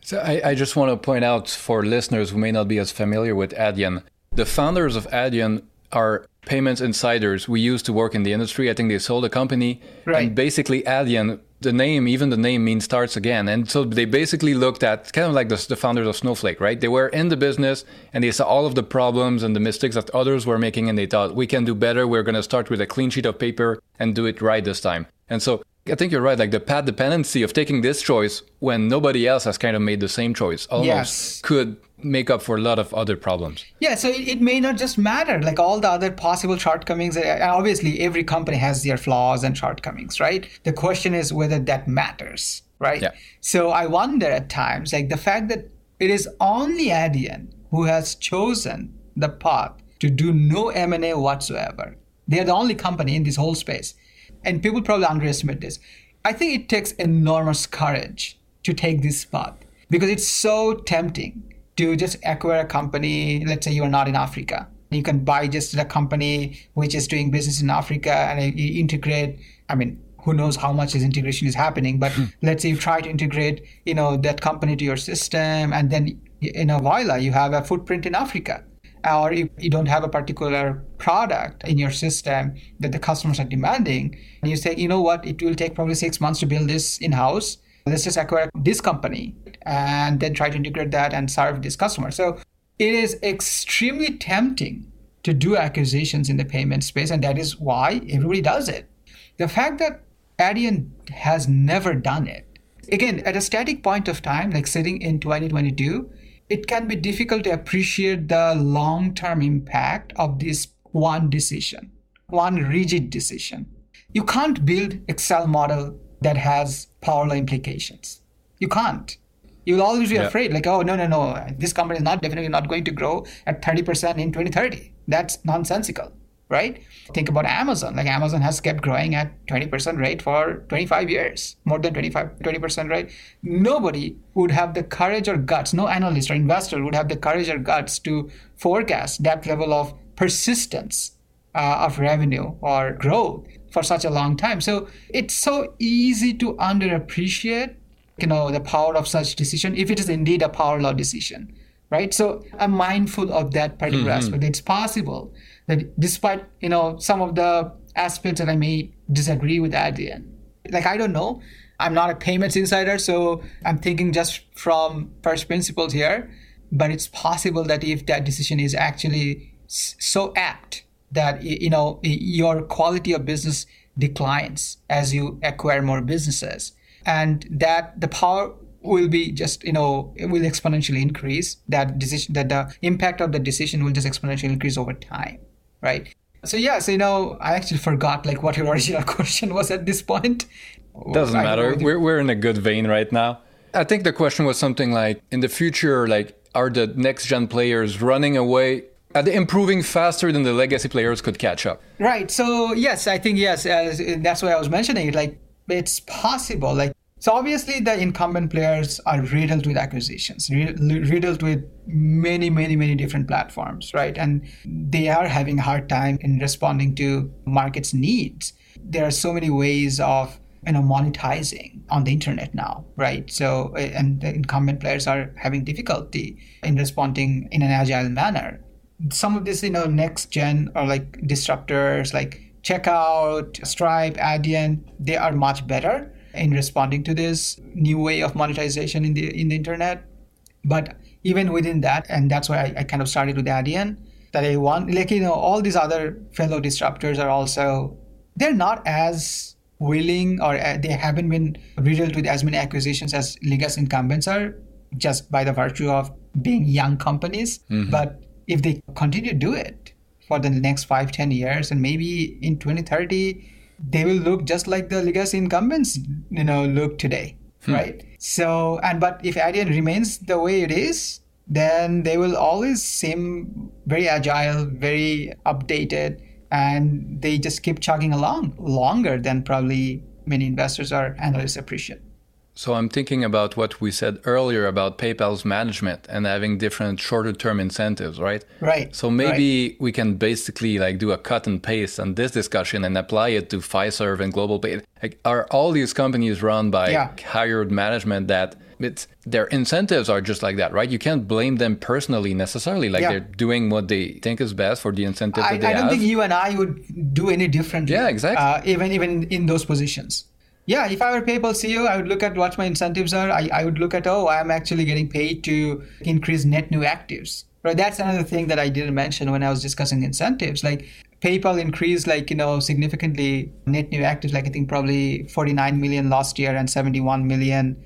So I, I just want to point out for listeners who may not be as familiar with Adyen, the founders of Adyen are payments insiders. We used to work in the industry. I think they sold a company. Right. And basically Adyen, the name, even the name means starts again. And so they basically looked at kind of like the, the founders of Snowflake, right? They were in the business and they saw all of the problems and the mistakes that others were making. And they thought, we can do better. We're going to start with a clean sheet of paper and do it right this time. And so I think you're right. Like the path dependency of taking this choice when nobody else has kind of made the same choice almost yes. could make up for a lot of other problems. Yeah, so it may not just matter, like all the other possible shortcomings. Obviously, every company has their flaws and shortcomings, right? The question is whether that matters, right? Yeah. So I wonder at times, like the fact that it is only Adyen who has chosen the path to do no M and A whatsoever. They are the only company in this whole space. And people probably underestimate this. I think it takes enormous courage to take this path because it's so tempting to just acquire a company. Let's say you are not in Africa. You can buy just a company which is doing business in Africa and you integrate. I mean, who knows how much this integration is happening, but hmm. let's say you try to integrate, you know, that company to your system, and then, you know, voila, you have a footprint in Africa. Or if you don't have a particular product in your system that the customers are demanding, and you say, you know what, it will take probably six months to build this in-house. Let's just acquire this company and then try to integrate that and serve this customer. So it is extremely tempting to do acquisitions in the payment space, and that is why everybody does it. The fact that Adyen has never done it, again, at a static point of time, like sitting in twenty twenty-two, it can be difficult to appreciate the long-term impact of this one decision, one rigid decision. You can't build Excel model that has power law implications. You can't. You'll always be yeah. afraid, like, oh, no, no, no, this company is not definitely not going to grow at thirty percent in twenty thirty. That's nonsensical. right? Think about Amazon. Like Amazon has kept growing at twenty percent rate for twenty-five years, more than twenty-five, twenty percent rate. Nobody would have the courage or guts, no analyst or investor would have the courage or guts to forecast that level of persistence uh, of revenue or growth for such a long time. So it's so easy to underappreciate, you know, the power of such decision, if it is indeed a power law decision, right? So I'm mindful of that particular mm-hmm. aspect. It's possible that despite, you know, some of the aspects that I may disagree with Adyen, like, I don't know, I'm not a payments insider, so I'm thinking just from first principles here, but it's possible that if that decision is actually so apt that, you know, your quality of business declines as you acquire more businesses, and that the power will be just, you know, it will exponentially increase, that decision, that the impact of the decision will just exponentially increase over time, right? So yes, yeah, so, you know, I actually forgot like what your original question was at this point. Doesn't I matter. We're we're in a good vein right now. I think the question was something like, in the future, like, are the next gen players running away? Are they improving faster than the legacy players could catch up? Right. So yes, I think yes. Uh, that's why I was mentioning it. Like, it's possible. Like, so obviously the incumbent players are riddled with acquisitions, riddled with many, many, many different platforms, right? And they are having a hard time in responding to markets' needs. There are so many ways of, you know, monetizing on the internet now, right? So, and the incumbent players are having difficulty in responding in an agile manner. Some of this, you know, next gen or like disruptors like Checkout, Stripe, Adyen, they are much better in responding to this new way of monetization in the in the internet. But even within that, and that's why I, I kind of started with Adyen, that I want, like, you know, all these other fellow disruptors are also, they're not as willing, or they haven't been riddled with as many acquisitions as legacy incumbents are, just by the virtue of being young companies. Mm-hmm. But if they continue to do it for the next five, ten years, and maybe in twenty thirty, they will look just like the legacy incumbents, you know, look today, hmm. right? So, and but if Adyen remains the way it is, then they will always seem very agile, very updated, and they just keep chugging along longer than probably many investors or analysts appreciate. So I'm thinking about what we said earlier about PayPal's management and having different shorter term incentives, right? Right. So maybe right. we can basically like do a cut and paste on this discussion and apply it to Fiserv and Global Pay. Like, are all these companies run by yeah. hired management that it's, their incentives are just like that, right? You can't blame them personally necessarily. Like yeah. they're doing what they think is best for the incentive I, that they have. I don't have. think you and I would do any differently. Yeah, exactly. Uh, even even in those positions. Yeah, if I were PayPal C E O, I would look at what my incentives are. I, I would look at, oh, I'm actually getting paid to increase net new actives. Right? That's another thing that I didn't mention when I was discussing incentives. Like PayPal increased, like, you know, significantly net new actives, like I think probably forty-nine million last year and seventy-one million.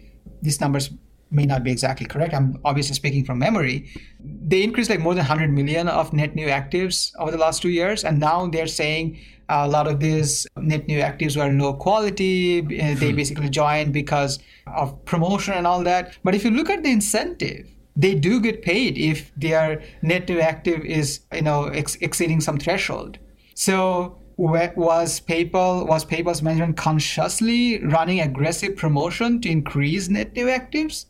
These numbers may not be exactly correct. I'm obviously speaking from memory. They increased like more than one hundred million of net new actives over the last two years. And now they're saying a lot of these net new actives were low quality. They basically joined because of promotion and all that. But if you look at the incentive, they do get paid if their net new active is, you know, ex- exceeding some threshold. So was PayPal, was PayPal's management consciously running aggressive promotion to increase net new actives?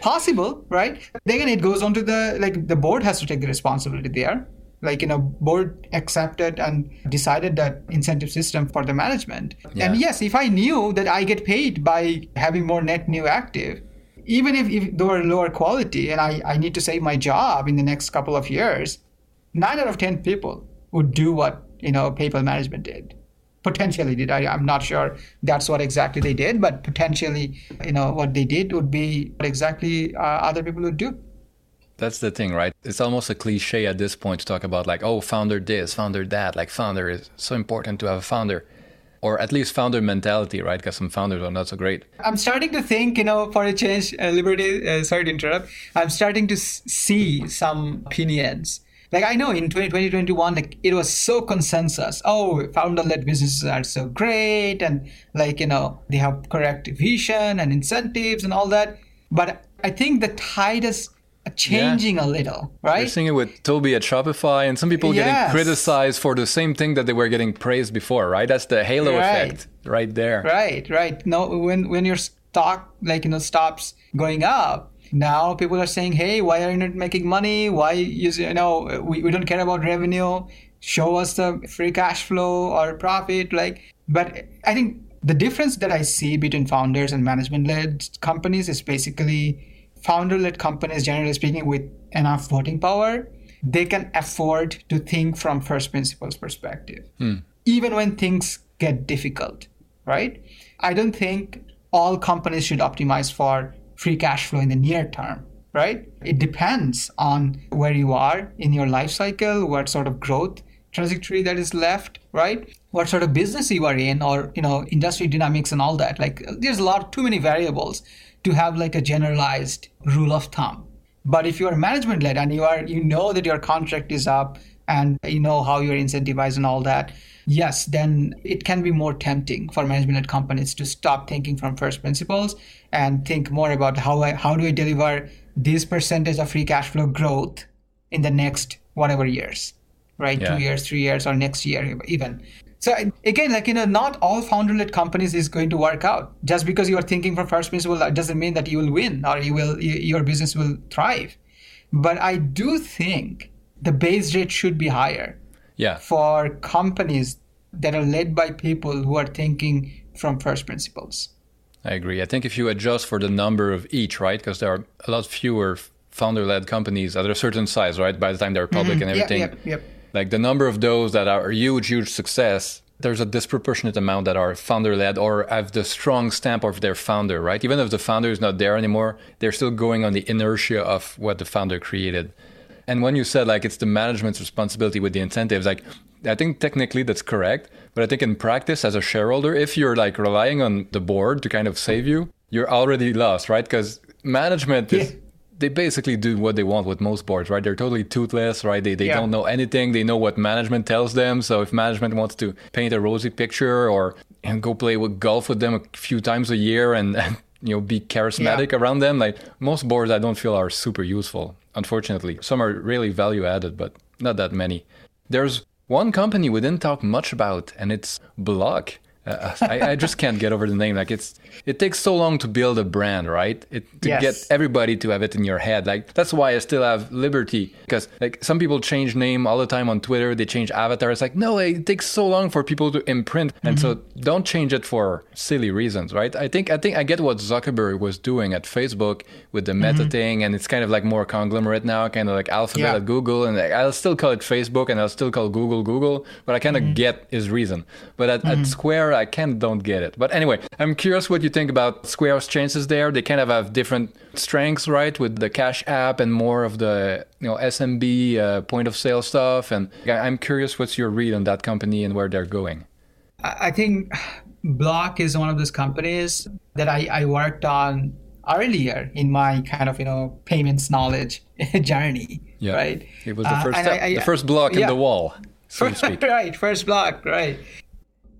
Possible, right? Then it goes on to the, like, the board has to take the responsibility there. Like, you know, board accepted and decided that incentive system for the management. Yeah. And yes, if I knew that I get paid by having more net new active, even if, if they were lower quality and I, I need to save my job in the next couple of years, nine out of ten people would do what, you know, PayPal management did. Potentially did. I, I'm not sure that's what exactly they did, but potentially, you know, what they did would be what exactly uh, other people would do. That's the thing, right? It's almost a cliche at this point to talk about like, oh, founder this, founder that. Like, founder is so important to have a founder, or at least founder mentality, right? Because some founders are not so great. I'm starting to think, you know, for a change, uh, Liberty, uh, sorry to interrupt, I'm starting to s- see some opinions. Like, I know in twenty twenty, twenty twenty-one, like, it was so consensus. Oh, founder-led businesses are so great. And like, you know, they have correct vision and incentives and all that. But I think the tide has changing yeah. a little, right? We're seeing it with Toby at Shopify and some people yes. getting criticized for the same thing that they were getting praised before, right? That's the halo right. effect right there. Right, right. No, when, when your stock like you know stops going up, now people are saying, hey, why are you not making money? Why, you, you know, we, we don't care about revenue. Show us the free cash flow or profit. Like, but I think the difference that I see between founders and management-led companies is basically founder-led companies, generally speaking, with enough voting power, they can afford to think from first principles perspective, hmm. even when things get difficult, right? I don't think all companies should optimize for free cash flow in the near term, right? It depends on where you are in your life cycle, what sort of growth trajectory that is left, right? What sort of business you are in, or, you know, industry dynamics and all that. Like, there's a lot, too many variables to have like a generalized rule of thumb. But if you are management led and you are, you know that your contract is up and you know how you're incentivized and all that, yes, then it can be more tempting for management at companies to stop thinking from first principles and think more about how I, how do I deliver this percentage of free cash flow growth in the next whatever years, right? Yeah. Two years, three years, or next year even. So again, like, you know, not all founder-led companies is going to work out. Just because you are thinking from first principle, that doesn't mean that you will win or you will your business will thrive. But I do think the base rate should be higher. Yeah. For companies that are led by people who are thinking from first principles. I agree. I think if you adjust for the number of each, right? Because there are a lot fewer founder-led companies at a certain size, right? By the time they're public mm-hmm. and everything. Yep, yep, yep. Like the number of those that are huge, huge success, there's a disproportionate amount that are founder-led or have the strong stamp of their founder, right? Even if the founder is not there anymore, they're still going on the inertia of what the founder created. And when you said like it's the management's responsibility with the incentives, like I think technically that's correct. But I think in practice as a shareholder, if you're like relying on the board to kind of save you, you're already lost, right? Because management, yeah. is, they basically do what they want with most boards, right? They're totally toothless, right? They they yeah. don't know anything. They know what management tells them. So if management wants to paint a rosy picture or and go play with golf with them a few times a year and, and you know, be charismatic yeah. around them, like most boards I don't feel are super useful. Unfortunately, some are really value added, but not that many. There's one company we didn't talk much about, and it's Block. Uh, I, I just can't get over the name. Like it's, it takes so long to build a brand, right? It, to yes. get everybody to have it in your head. Like that's why I still have Liberty, because like some people change name all the time on Twitter. They change avatar. It's like no, it takes so long for people to imprint, and mm-hmm. so don't change it for silly reasons, right? I think I think I get what Zuckerberg was doing at Facebook with the Meta mm-hmm. thing, and it's kind of like more conglomerate now, kind of like Alphabet yeah. at Google, and like, I'll still call it Facebook, and I'll still call Google Google, but I kind of mm-hmm. get his reason. But at, mm-hmm. at Square, I kind of don't get it. But anyway, I'm curious what you think about Square's chances there. They kind of have different strengths, right? With the Cash App and more of the you know S M B uh, point of sale stuff. And I'm curious what's your read on that company and where they're going. I think Block is one of those companies that I, I worked on earlier in my kind of, you know, payments knowledge journey, yeah. right? It was the first uh, step, I, I, the first block yeah. in the wall, so to speak. Right, first block, right.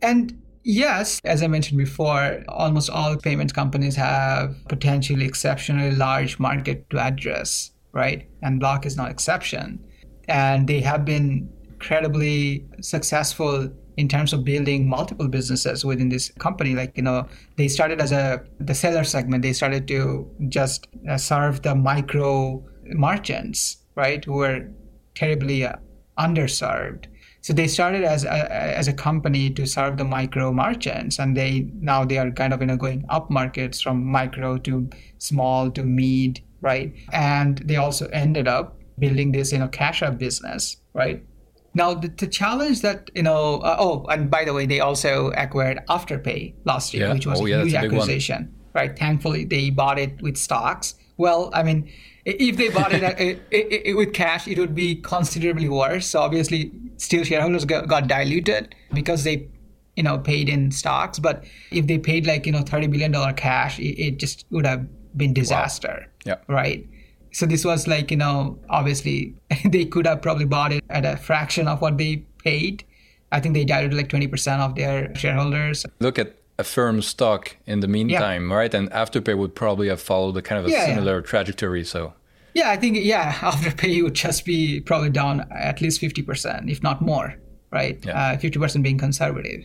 And yes, as I mentioned before, almost all payments companies have potentially exceptionally large market to address, right? And Block is no exception. And they have been incredibly successful in terms of building multiple businesses within this company. Like, you know, they started as a the seller segment. They started to just serve the micro merchants, right, who were terribly underserved. So they started as a, as a company to serve the micro merchants, and they now they are kind of you know going up markets from micro to small to mid, right? And they also ended up building this you know Cash App business, right? Now the, the challenge that you know uh, oh and by the way they also acquired Afterpay last year, yeah. which was oh, a yeah, huge a acquisition, right? Thankfully they bought it with stocks. Well, I mean, if they bought it, it, it, it with cash, it would be considerably worse. So obviously, still shareholders got, got diluted because they, you know, paid in stocks. But if they paid like, you know, thirty billion dollars cash, it, it just would have been disaster, wow. yeah. right? So this was like, you know, obviously, they could have probably bought it at a fraction of what they paid. I think they diluted like twenty percent of their shareholders. Look at Affirm stock in the meantime, yeah. right? And Afterpay would probably have followed a kind of a yeah, similar yeah. trajectory. So Yeah, I think, yeah, Afterpay would just be probably down at least fifty percent, if not more, right? Yeah. Uh, fifty percent being conservative.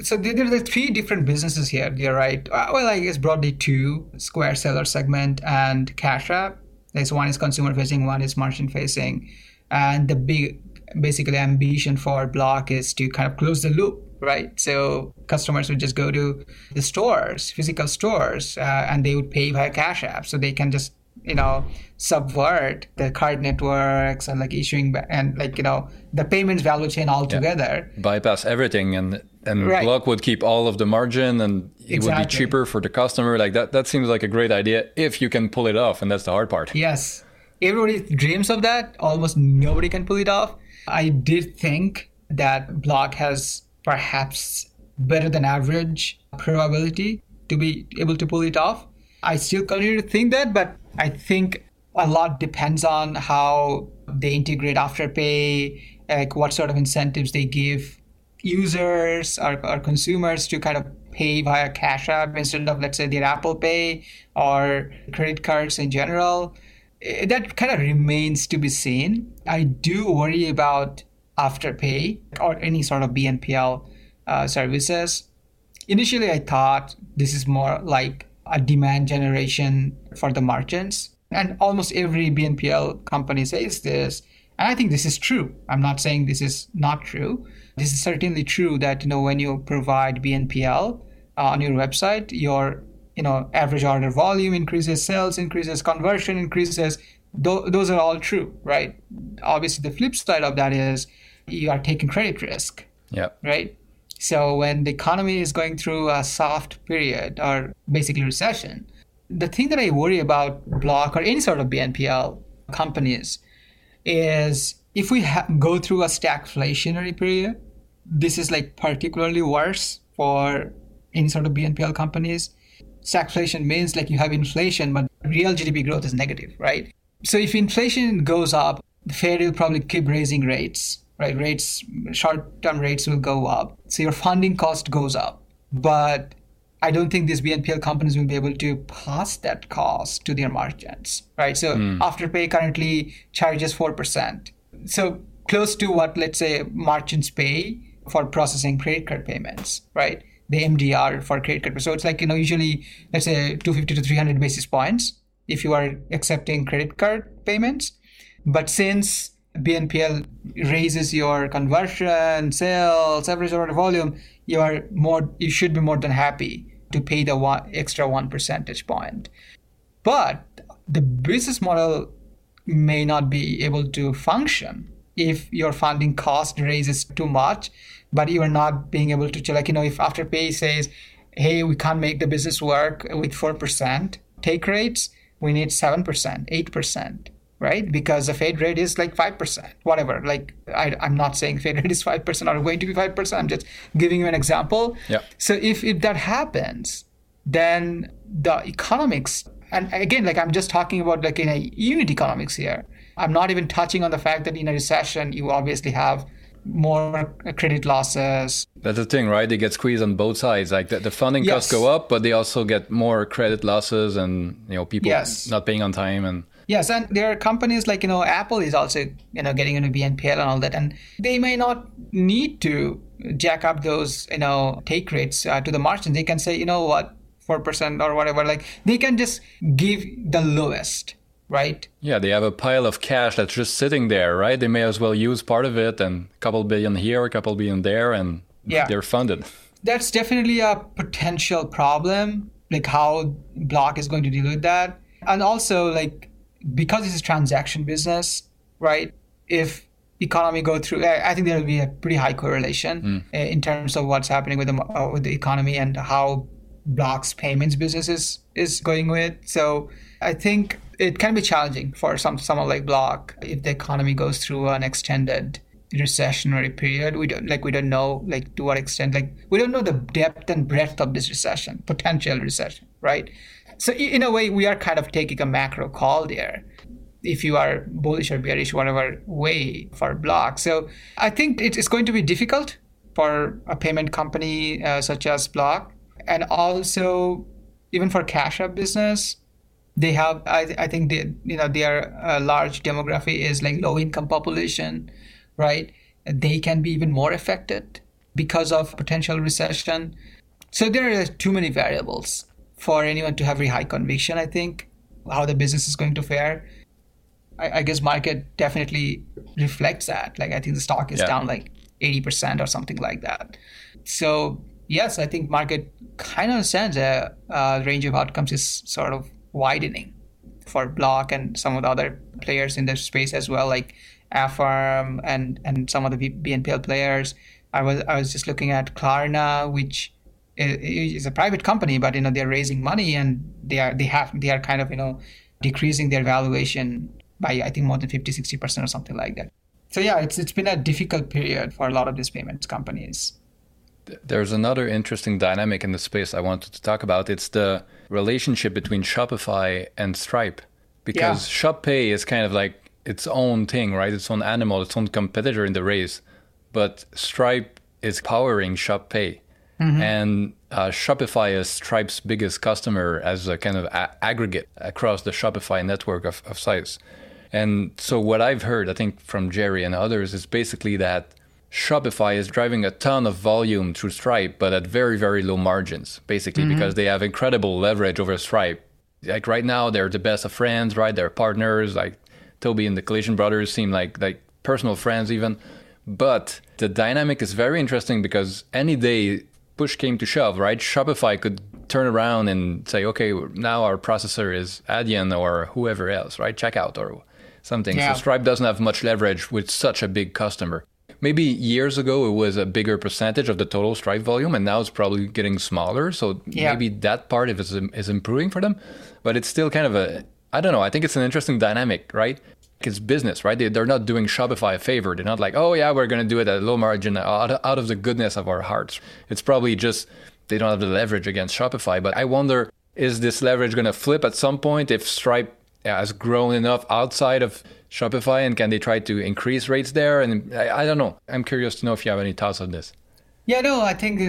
So there are three different businesses here. You're right. Well, I guess broadly two, Square seller segment and Cash App. There's one is consumer facing, one is merchant facing. And the big, basically ambition for Block is to kind of close the loop, right? So customers would just go to the stores, physical stores, uh, and they would pay via Cash App. So they can just, you know, subvert the card networks and like issuing and like, you know, the payments value chain altogether. Yeah. Bypass everything and, and right. Block would keep all of the margin and it exactly. would be cheaper for the customer. Like that, that seems like a great idea if you can pull it off. And that's the hard part. Yes. Everybody dreams of that. Almost nobody can pull it off. I did think that Block has perhaps better than average probability to be able to pull it off. I still continue to think that, but I think a lot depends on how they integrate Afterpay, like what sort of incentives they give users or, or consumers to kind of pay via Cash App instead of, let's say, their Apple Pay or credit cards in general. It, that kind of remains to be seen. I do worry about Afterpay or any sort of B N P L uh, services. Initially, I thought this is more like a demand generation for the merchants. And almost every B N P L company says this. And I think this is true. I'm not saying this is not true. This is certainly true that, you know, when you provide B N P L uh, on your website, your, you know, average order volume increases, sales increases, conversion increases. Th- those are all true, right? Obviously, the flip side of that is you are taking credit risk, yep. right? So when the economy is going through a soft period or basically recession, the thing that I worry about Block or any sort of B N P L companies is if we ha- go through a stagflationary period, this is like particularly worse for any sort of B N P L companies. Stagflation means like you have inflation, but real G D P growth is negative, right? So if inflation goes up, the Fed will probably keep raising rates. Right, rates, short-term rates will go up. So your funding cost goes up. But I don't think these B N P L companies will be able to pass that cost to their merchants, right? So mm. Afterpay currently charges four percent. So close to what, let's say, merchants pay for processing credit card payments, right? The M D R for credit card. So it's like, you know, usually, let's say, two hundred fifty to three hundred basis points if you are accepting credit card payments. But since B N P L raises your conversion, sales, average order volume, you are more, you should be more than happy to pay the one, extra one percentage point. But the business model may not be able to function if your funding cost raises too much, but you are not being able to, like, you know, if Afterpay says, hey, we can't make the business work with four percent take rates, we need seven percent, eight percent. Right? Because the Fed rate is like five percent, whatever. Like, I, I'm not saying Fed rate is five percent or going to be five percent. I'm just giving you an example. Yeah. So if, if that happens, then the economics, and again, like I'm just talking about like in a unit economics here. I'm not even touching on the fact that in a recession, you obviously have more credit losses. That's the thing, right? They get squeezed on both sides. Like the, the funding yes. costs go up, but they also get more credit losses and, you know, people yes. not paying on time and... Yes, and there are companies like, you know, Apple is also, you know, getting into B N P L and all that. And they may not need to jack up those, you know, take rates uh, to the merchant. They can say, you know what, four percent or whatever, like they can just give the lowest, right? Yeah, they have a pile of cash that's just sitting there, right? They may as well use part of it and a couple billion here, a couple billion there, and yeah. they're funded. That's definitely a potential problem, like how Block is going to deal with that. And also like... because this is transaction business, right? If economy go through, I think there will be a pretty high correlation mm. in terms of what's happening with the uh, with the economy and how Block's payments business is, is going with. So I think it can be challenging for some someone like Block if the economy goes through an extended recessionary period. We don't like we don't know like to what extent like we don't know the depth and breadth of this recession, potential recession, right? So in a way, we are kind of taking a macro call there, if you are bullish or bearish, whatever way for Block. So I think it's going to be difficult for a payment company uh, such as Block, and also even for Cash App business. they have, I, I think, they, you know, their uh, large demographic is like low income population, right? They can be even more affected because of potential recession. So there are too many variables for anyone to have very high conviction, I think, how the business is going to fare. I, I guess market definitely reflects that. Like, I think the stock is yeah. down like eighty percent or something like that. So yes, I think market kind of understands a, a range of outcomes is sort of widening for Block and some of the other players in the space as well, like Affirm and, and some of the B N P L players. I was I was just looking at Klarna, which is a private company, but you know they're raising money and they are they have they are kind of you know decreasing their valuation by I think more than fifty, sixty percent or something like that. So yeah, it's it's been a difficult period for a lot of these payments companies. There's another interesting dynamic in the space I wanted to talk about. It's the relationship between Shopify and Stripe, because yeah. Shop Pay is kind of like its own thing, right? Its own animal, its own competitor in the race. But Stripe is powering Shop Pay. Mm-hmm. And uh, Shopify is Stripe's biggest customer as a kind of a- aggregate across the Shopify network of, of sites. And so what I've heard, I think, from Jerry and others is basically that Shopify is driving a ton of volume through Stripe, but at very, very low margins, basically, mm-hmm. because they have incredible leverage over Stripe. Like right now, they're the best of friends, right? They're partners, like Toby and the Collision Brothers seem like like personal friends even. But the dynamic is very interesting because any day push came to shove, right? Shopify could turn around and say, okay, now our processor is Adyen or whoever else, right? Checkout or something. Yeah. So Stripe doesn't have much leverage with such a big customer. Maybe years ago, it was a bigger percentage of the total Stripe volume, and now it's probably getting smaller. So yeah. maybe that part of it is improving for them. But it's still kind of a, I don't know, I think it's an interesting dynamic, right? It's business, right? They, they're not doing Shopify a favor. They're not like, oh, yeah, we're going to do it at a low margin out, out of the goodness of our hearts. It's probably just they don't have the leverage against Shopify. But I wonder, is this leverage going to flip at some point if Stripe has grown enough outside of Shopify, and can they try to increase rates there? And I, I don't know. I'm curious to know if you have any thoughts on this. Yeah, no, I think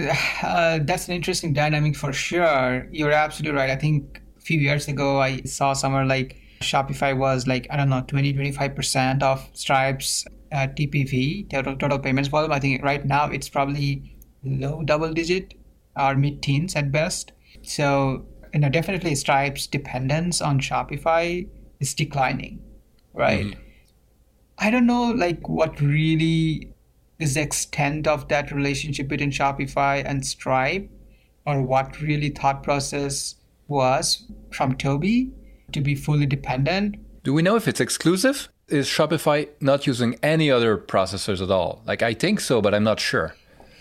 uh, that's an interesting dynamic for sure. You're absolutely right. I think a few years ago, I saw somewhere like Shopify was like, I don't know, twenty, twenty-five percent of Stripe's uh, T P V, total, total payments volume. I think right now it's probably low double digit or mid-teens at best. So, you know, definitely Stripe's dependence on Shopify is declining. Right. Mm-hmm. I don't know, like, what really is the extent of that relationship between Shopify and Stripe, or what really thought process was from Toby to be fully dependent. Do we know if it's exclusive? Is Shopify not using any other processors at all? Like, I think so, but I'm not sure.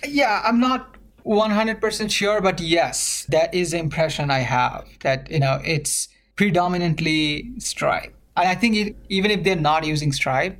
Yeah, I'm not one hundred percent sure, but yes, that is the impression I have, that, you know, it's predominantly Stripe. And I think it, even if they're not using Stripe,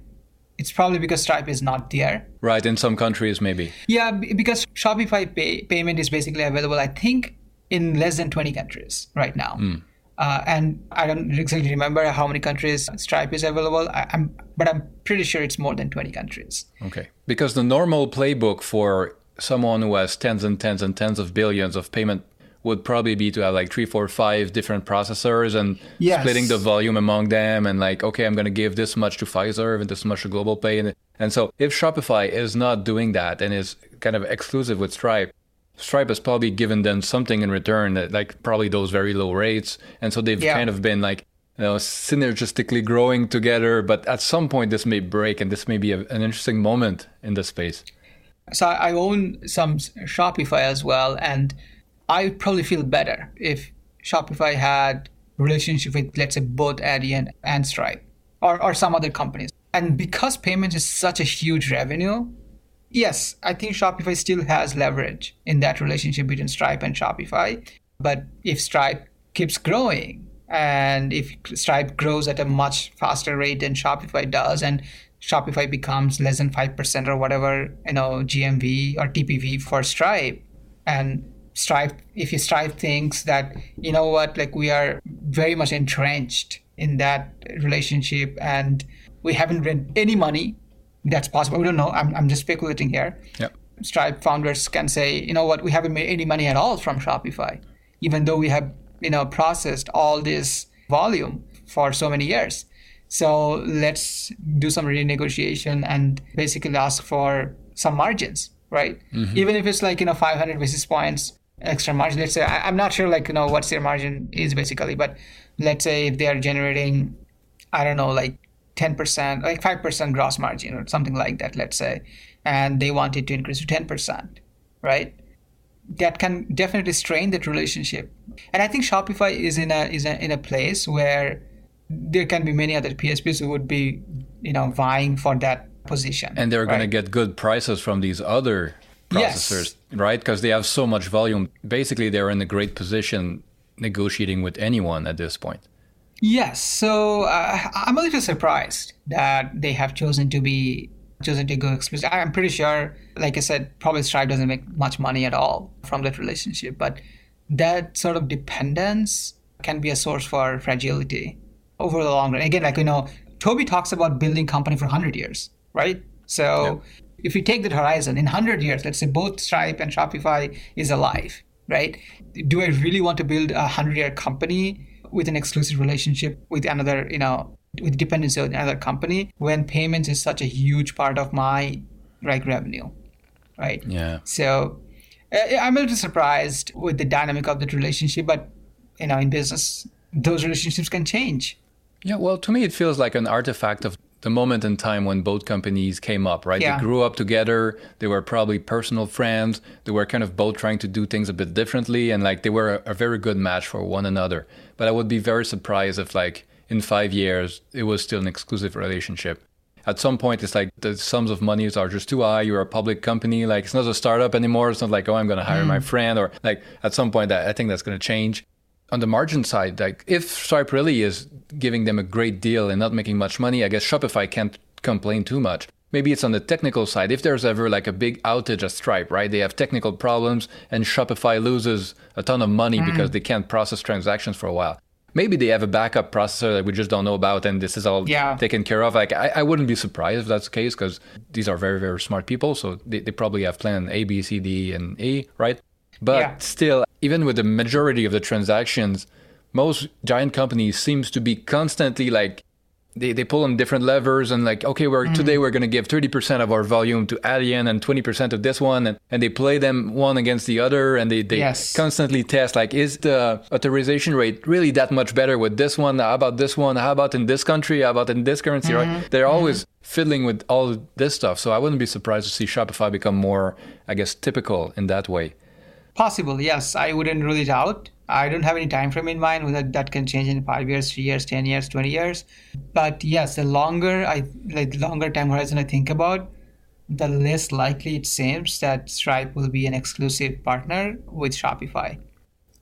it's probably because Stripe is not there. Right, in some countries maybe. Yeah, because Shopify pay, payment is basically available, I think, in less than twenty countries right now. Mm. Uh, and I don't exactly remember how many countries Stripe is available, I, I'm, but I'm pretty sure it's more than twenty countries. Okay, because the normal playbook for someone who has tens and tens and tens of billions of payment would probably be to have like three, four, five different processors and yes. splitting the volume among them and like, okay, I'm going to give this much to Fiserv and this much to Global Pay. And, and so if Shopify is not doing that and is kind of exclusive with Stripe, Stripe has probably given them something in return, that like probably those very low rates. And so they've yeah. kind of been like, you know, synergistically growing together. But at some point, this may break and this may be a, an interesting moment in the space. So I own some Shopify as well. And I would probably feel better if Shopify had relationship with, let's say, both Adyen and Stripe or, or some other companies. And because payments is such a huge revenue, yes, I think Shopify still has leverage in that relationship between Stripe and Shopify. But if Stripe keeps growing and if Stripe grows at a much faster rate than Shopify does and Shopify becomes less than five percent or whatever, you know, G M V or T P V for Stripe, and Stripe, if Stripe thinks that, you know what, like we are very much entrenched in that relationship and we haven't made any money, that's possible. We don't know. I'm I'm just speculating here. Yep. Stripe founders can say, you know what, we haven't made any money at all from Shopify, even though we have, you know, processed all this volume for so many years. So let's do some renegotiation and basically ask for some margins, right? Mm-hmm. Even if it's like, you know, five hundred basis points extra margin. Let's say, I, I'm not sure like, you know, what's their margin is basically, but let's say if they are generating, I don't know, like ten percent, like five percent gross margin or something like that, let's say, and they want it to increase to ten percent, right? That can definitely strain that relationship. And I think Shopify is in a, is a, in a place where there can be many other P S Ps who would be, you know, vying for that position. And they're right? going to get good prices from these other processors, yes. right? Because they have so much volume. Basically, they're in a great position negotiating with anyone at this point. Yes. So uh, I'm a little surprised that they have chosen to be chosen to go explicit. I'm pretty sure, like I said, probably Stripe doesn't make much money at all from that relationship. But that sort of dependence can be a source for fragility over the long run. Again, like, you know, Toby talks about building company for one hundred years, right? So yeah. if you take that horizon, in one hundred years, let's say both Stripe and Shopify is alive, right? Do I really want to build a one hundred-year company with an exclusive relationship with another, you know, with dependency on another company when payments is such a huge part of my, like, revenue, right? Yeah. So I'm a little surprised with the dynamic of that relationship, but, you know, in business, those relationships can change. Yeah, well, to me, it feels like an artifact of the moment in time when both companies came up, right? Yeah. They grew up together. They were probably personal friends. They were kind of both trying to do things a bit differently. And like they were a, a very good match for one another. But I would be very surprised if like in five years, it was still an exclusive relationship. At some point, it's like the sums of monies are just too high. You're a public company. Like it's not a startup anymore. It's not like, oh, I'm going to hire mm. my friend. Or like at some point, I think that's going to change. On the margin side, like if Stripe really is giving them a great deal and not making much money, I guess Shopify can't complain too much. Maybe it's on the technical side. If there's ever like a big outage at Stripe, right? They have technical problems and Shopify loses a ton of money mm. because they can't process transactions for a while. Maybe they have a backup processor that we just don't know about and this is all yeah. taken care of. Like I, I wouldn't be surprised if that's the case because these are very, very smart people. So they, they probably have plan A, B, C, D, and E, right? But yeah. still, even with the majority of the transactions, most giant companies seems to be constantly like, they, they pull on different levers and like, okay, we're mm. today we're going to give thirty percent of our volume to Adyen and twenty percent of this one. And, and they play them one against the other and they, they yes. constantly test like, is the authorization rate really that much better with this one? How about this one? How about in this country? How about in this currency? Mm-hmm. Right? They're mm-hmm. always fiddling with all this stuff. So I wouldn't be surprised to see Shopify become more, I guess, typical in that way. Possible, yes. I wouldn't rule it out. I don't have any time frame in mind whether that can change in five years, three years, ten years, twenty years. But yes, the longer I like longer time horizon I think about, the less likely it seems that Stripe will be an exclusive partner with Shopify.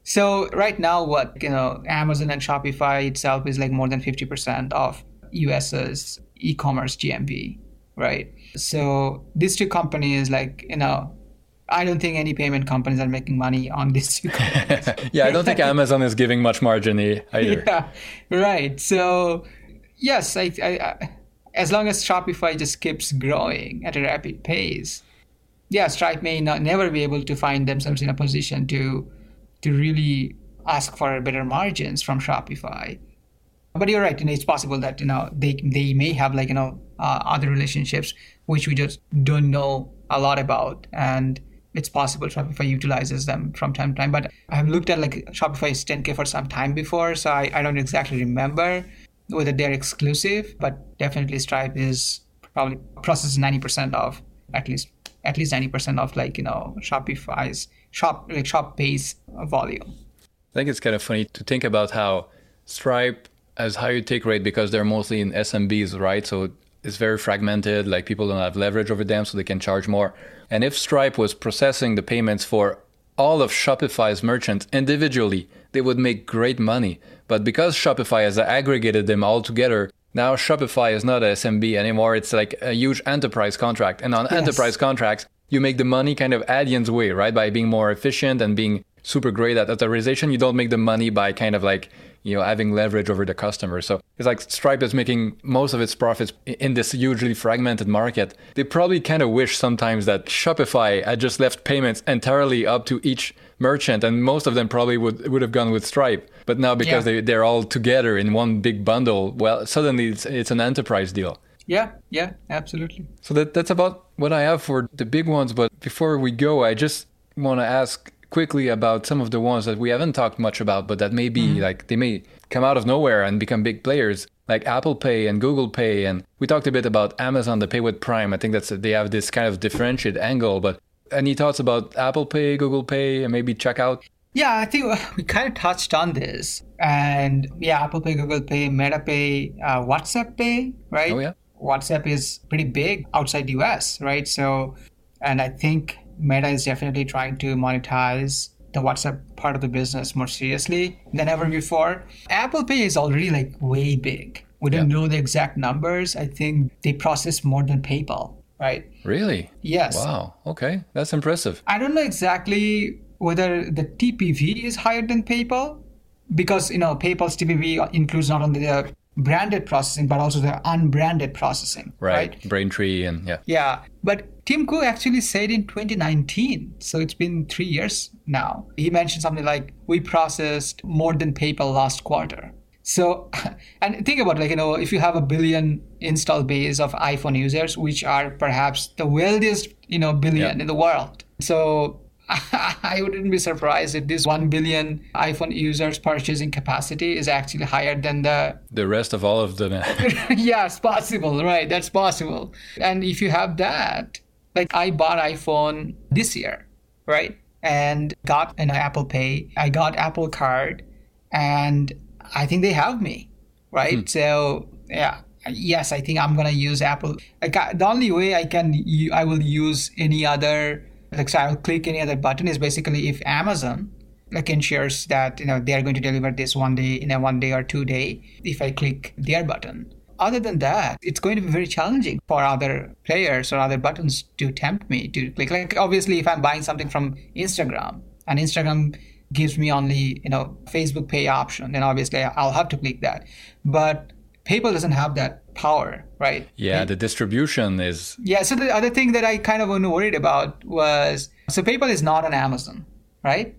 So right now, what you know, Amazon and Shopify itself is like more than fifty percent of U S's e-commerce G M V, right? So these two companies, like you know. I don't think any payment companies are making money on these two companies. yeah, I don't think Amazon is giving much margin either. Yeah, right. So, yes, I, I, I, as long as Shopify just keeps growing at a rapid pace, yeah, Stripe may not never be able to find themselves in a position to to really ask for better margins from Shopify. But you're right. You know, it's possible that you know they they may have like you know uh, other relationships which we just don't know a lot about and. It's possible Shopify utilizes them from time to time. But I've looked at like Shopify's ten K for some time before, so I, I don't exactly remember whether they're exclusive, but definitely Stripe is probably processes ninety percent of, at least at least ninety percent of like, you know, Shopify's, shop like shop pays volume. I think it's kind of funny to think about how Stripe has higher take rate because they're mostly in S M Bs, right? So it's very fragmented, like people don't have leverage over them, so they can charge more. And if Stripe was processing the payments for all of Shopify's merchants individually, they would make great money. But because Shopify has aggregated them all together, now Shopify is not an S M B anymore. It's like a huge enterprise contract. And on yes. enterprise contracts, you make the money kind of Adyen's way, right? By being more efficient and being super great at authorization. You don't make the money by kind of like, you know, having leverage over the customer. So it's like Stripe is making most of its profits in this hugely fragmented market. They probably kind of wish sometimes that Shopify had just left payments entirely up to each merchant, and most of them probably would, would have gone with Stripe. But now because yeah. they, they're all together in one big bundle, well, suddenly it's, it's an enterprise deal. Yeah, yeah, absolutely. So that, that's about what I have for the big ones. But before we go, I just want to ask quickly about some of the ones that we haven't talked much about, but that may be mm-hmm. like they may come out of nowhere and become big players, like Apple Pay and Google Pay. And we talked a bit about Amazon, the Pay with Prime. I think that's they have this kind of differentiated angle. But any thoughts about Apple Pay, Google Pay, and maybe Checkout? Yeah, I think we kind of touched on this. And yeah, Apple Pay, Google Pay, Meta Pay, uh, WhatsApp Pay, right? Oh, yeah. WhatsApp is pretty big outside U S, right? So, and I think Meta is definitely trying to monetize the WhatsApp part of the business more seriously than ever before. Apple Pay is already like way big. We don't yeah. know the exact numbers. I think they process more than PayPal, right? Really? Yes. Wow. Okay. That's impressive. I don't know exactly whether the T P V is higher than PayPal, because, you know, PayPal's T P V includes not only the branded processing, but also the unbranded processing. Right. right? Braintree and yeah. Yeah. But Tim Cook actually said in twenty nineteen, so it's been three years now, he mentioned something like, we processed more than PayPal last quarter. So, and think about it, like, you know, if you have a billion install base of iPhone users, which are perhaps the wealthiest, you know, billion yeah. in the world. So I wouldn't be surprised if this one billion iPhone users purchasing capacity is actually higher than the... The rest of all of them. Yeah, it's possible, right? That's possible. And if you have that, like I bought iPhone this year, right? And got an Apple Pay. I got Apple Card and I think they have me, right? Hmm. So, yeah. Yes, I think I'm going to use Apple. Like, the only way I can, I will use any other... Like, so I'll click any other button is basically if Amazon like ensures that, you know, they're going to deliver this one day in a one day or two day, if I click their button. Other than that, it's going to be very challenging for other players or other buttons to tempt me to click. Like, obviously, if I'm buying something from Instagram and Instagram gives me only, you know, Facebook Pay option, then obviously I'll have to click that. But PayPal doesn't have that power, right? Yeah, and the distribution is... Yeah, so the other thing that I kind of worried about was... So PayPal is not on Amazon, right?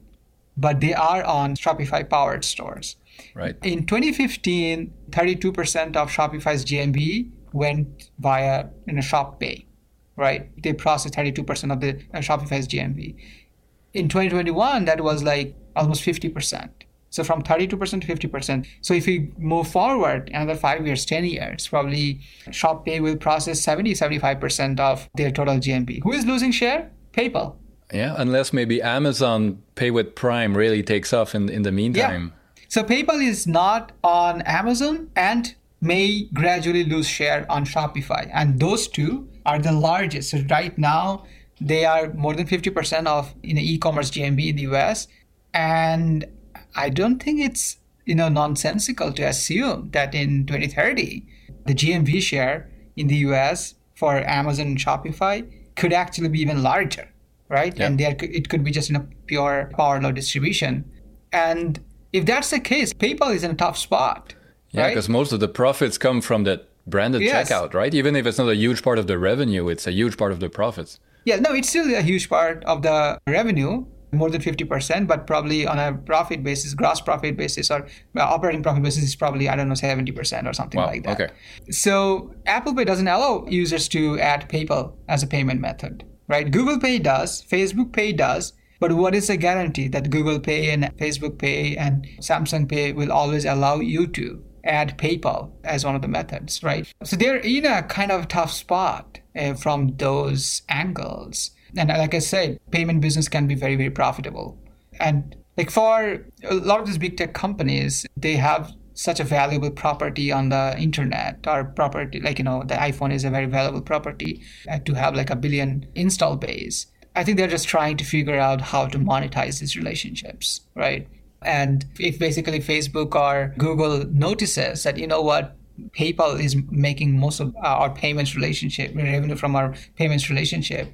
But they are on Shopify-powered stores. Right. In twenty fifteen, thirty-two percent of Shopify's G M V went via, you know, Shop Pay, right? They processed thirty-two percent of the uh, Shopify's G M V. In twenty twenty-one, that was like almost fifty percent. So from thirty-two percent to fifty percent. So if we move forward another five years, ten years, probably Shop Pay will process seventy, seventy-five percent of their total G M V. Who is losing share? PayPal. Yeah, unless maybe Amazon Pay with Prime really takes off in, in the meantime. Yeah. So PayPal is not on Amazon and may gradually lose share on Shopify. And those two are the largest. So right now, they are more than fifty percent of, you know, e-commerce G M V in the U S. And I don't think it's, you know, nonsensical to assume that in twenty thirty, the G M V share in the U S for Amazon and Shopify could actually be even larger, right? Yeah. And there could, it could be just in a pure power law distribution. And if that's the case, PayPal is in a tough spot, yeah, right? Yeah, because most of the profits come from that branded yes. checkout, right? Even if it's not a huge part of the revenue, it's a huge part of the profits. Yeah, no, it's still a huge part of the revenue, more than fifty percent, but probably on a profit basis, gross profit basis or operating profit basis is probably, I don't know, seventy percent or something wow, like that. Okay. So Apple Pay doesn't allow users to add PayPal as a payment method, right? Google Pay does, Facebook Pay does, but what is the guarantee that Google Pay and Facebook Pay and Samsung Pay will always allow you to add PayPal as one of the methods, right? So they're in a kind of tough spot uh, from those angles. And like I said, payment business can be very, very profitable. And like for a lot of these big tech companies, they have such a valuable property on the internet or property, like, you know, the iPhone is a very valuable property uh, to have like a billion install base. I think they're just trying to figure out how to monetize these relationships, right? And if basically Facebook or Google notices that, you know what, PayPal is making most of our payments relationship, revenue from our payments relationship,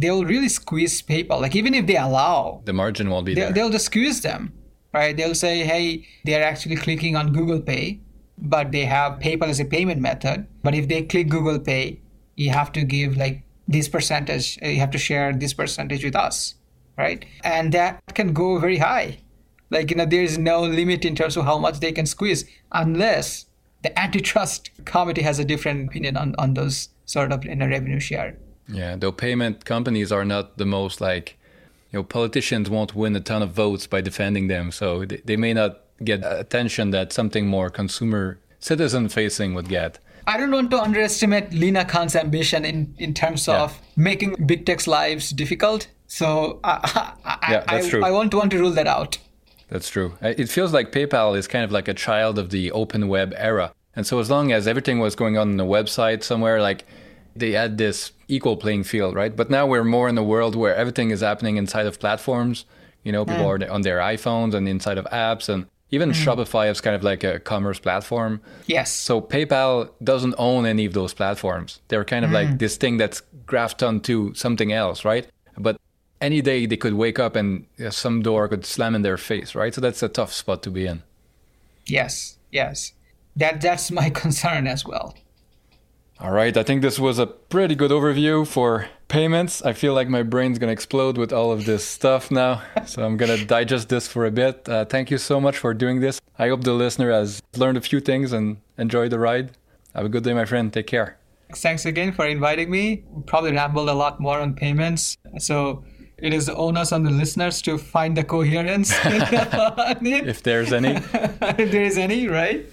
they'll really squeeze PayPal. Like, even if they allow, the margin won't be they, there. They'll just squeeze them, right? They'll say, hey, they're actually clicking on Google Pay, but they have PayPal as a payment method. But if they click Google Pay, you have to give like this percentage, you have to share this percentage with us, right? And that can go very high. Like, you know, there's no limit in terms of how much they can squeeze, unless the antitrust committee has a different opinion on, on those sort of, you know, revenue share. Yeah, though payment companies are not the most, like, you know, politicians won't win a ton of votes by defending them. So they, they may not get attention that something more consumer citizen facing would get. I don't want to underestimate Lina Khan's ambition in, in terms yeah. of making big tech's lives difficult. So I, I, yeah, that's I, true. I won't want to rule that out. That's true. It feels like PayPal is kind of like a child of the open web era. And so as long as everything was going on in the website somewhere, like, they had this equal playing field, right? But now we're more in a world where everything is happening inside of platforms. You know, people mm. are on their iPhones and inside of apps, and even mm. Shopify is kind of like a commerce platform. Yes. So PayPal doesn't own any of those platforms. They're kind of mm. like this thing that's graphed onto something else, right? But any day they could wake up and some door could slam in their face, right? So that's a tough spot to be in. Yes, yes. That that's my concern as well. All right, I think this was a pretty good overview for payments. I feel like my brain's going to explode with all of this stuff now. So I'm going to digest this for a bit. Uh, thank you so much for doing this. I hope the listener has learned a few things and enjoyed the ride. Have a good day, my friend. Take care. Thanks again for inviting me. We probably rambled a lot more on payments. So it is the onus on the listeners to find the coherence. If there's any. If there is any, right?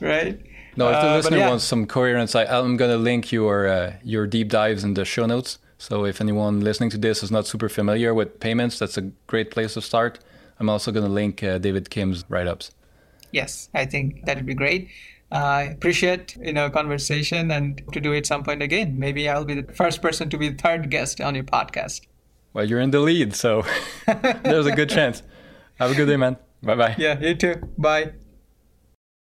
Right. No, if the uh, listener yeah. wants some coherence, I, I'm going to link your uh, your deep dives in the show notes. So if anyone listening to this is not super familiar with payments, that's a great place to start. I'm also going to link uh, David Kim's write-ups. Yes, I think that would be great. I uh, appreciate, you know, conversation, and to do it some point again. Maybe I'll be the first person to be the third guest on your podcast. Well, you're in the lead, so there's a good chance. Have a good day, man. Bye-bye. Yeah, you too. Bye.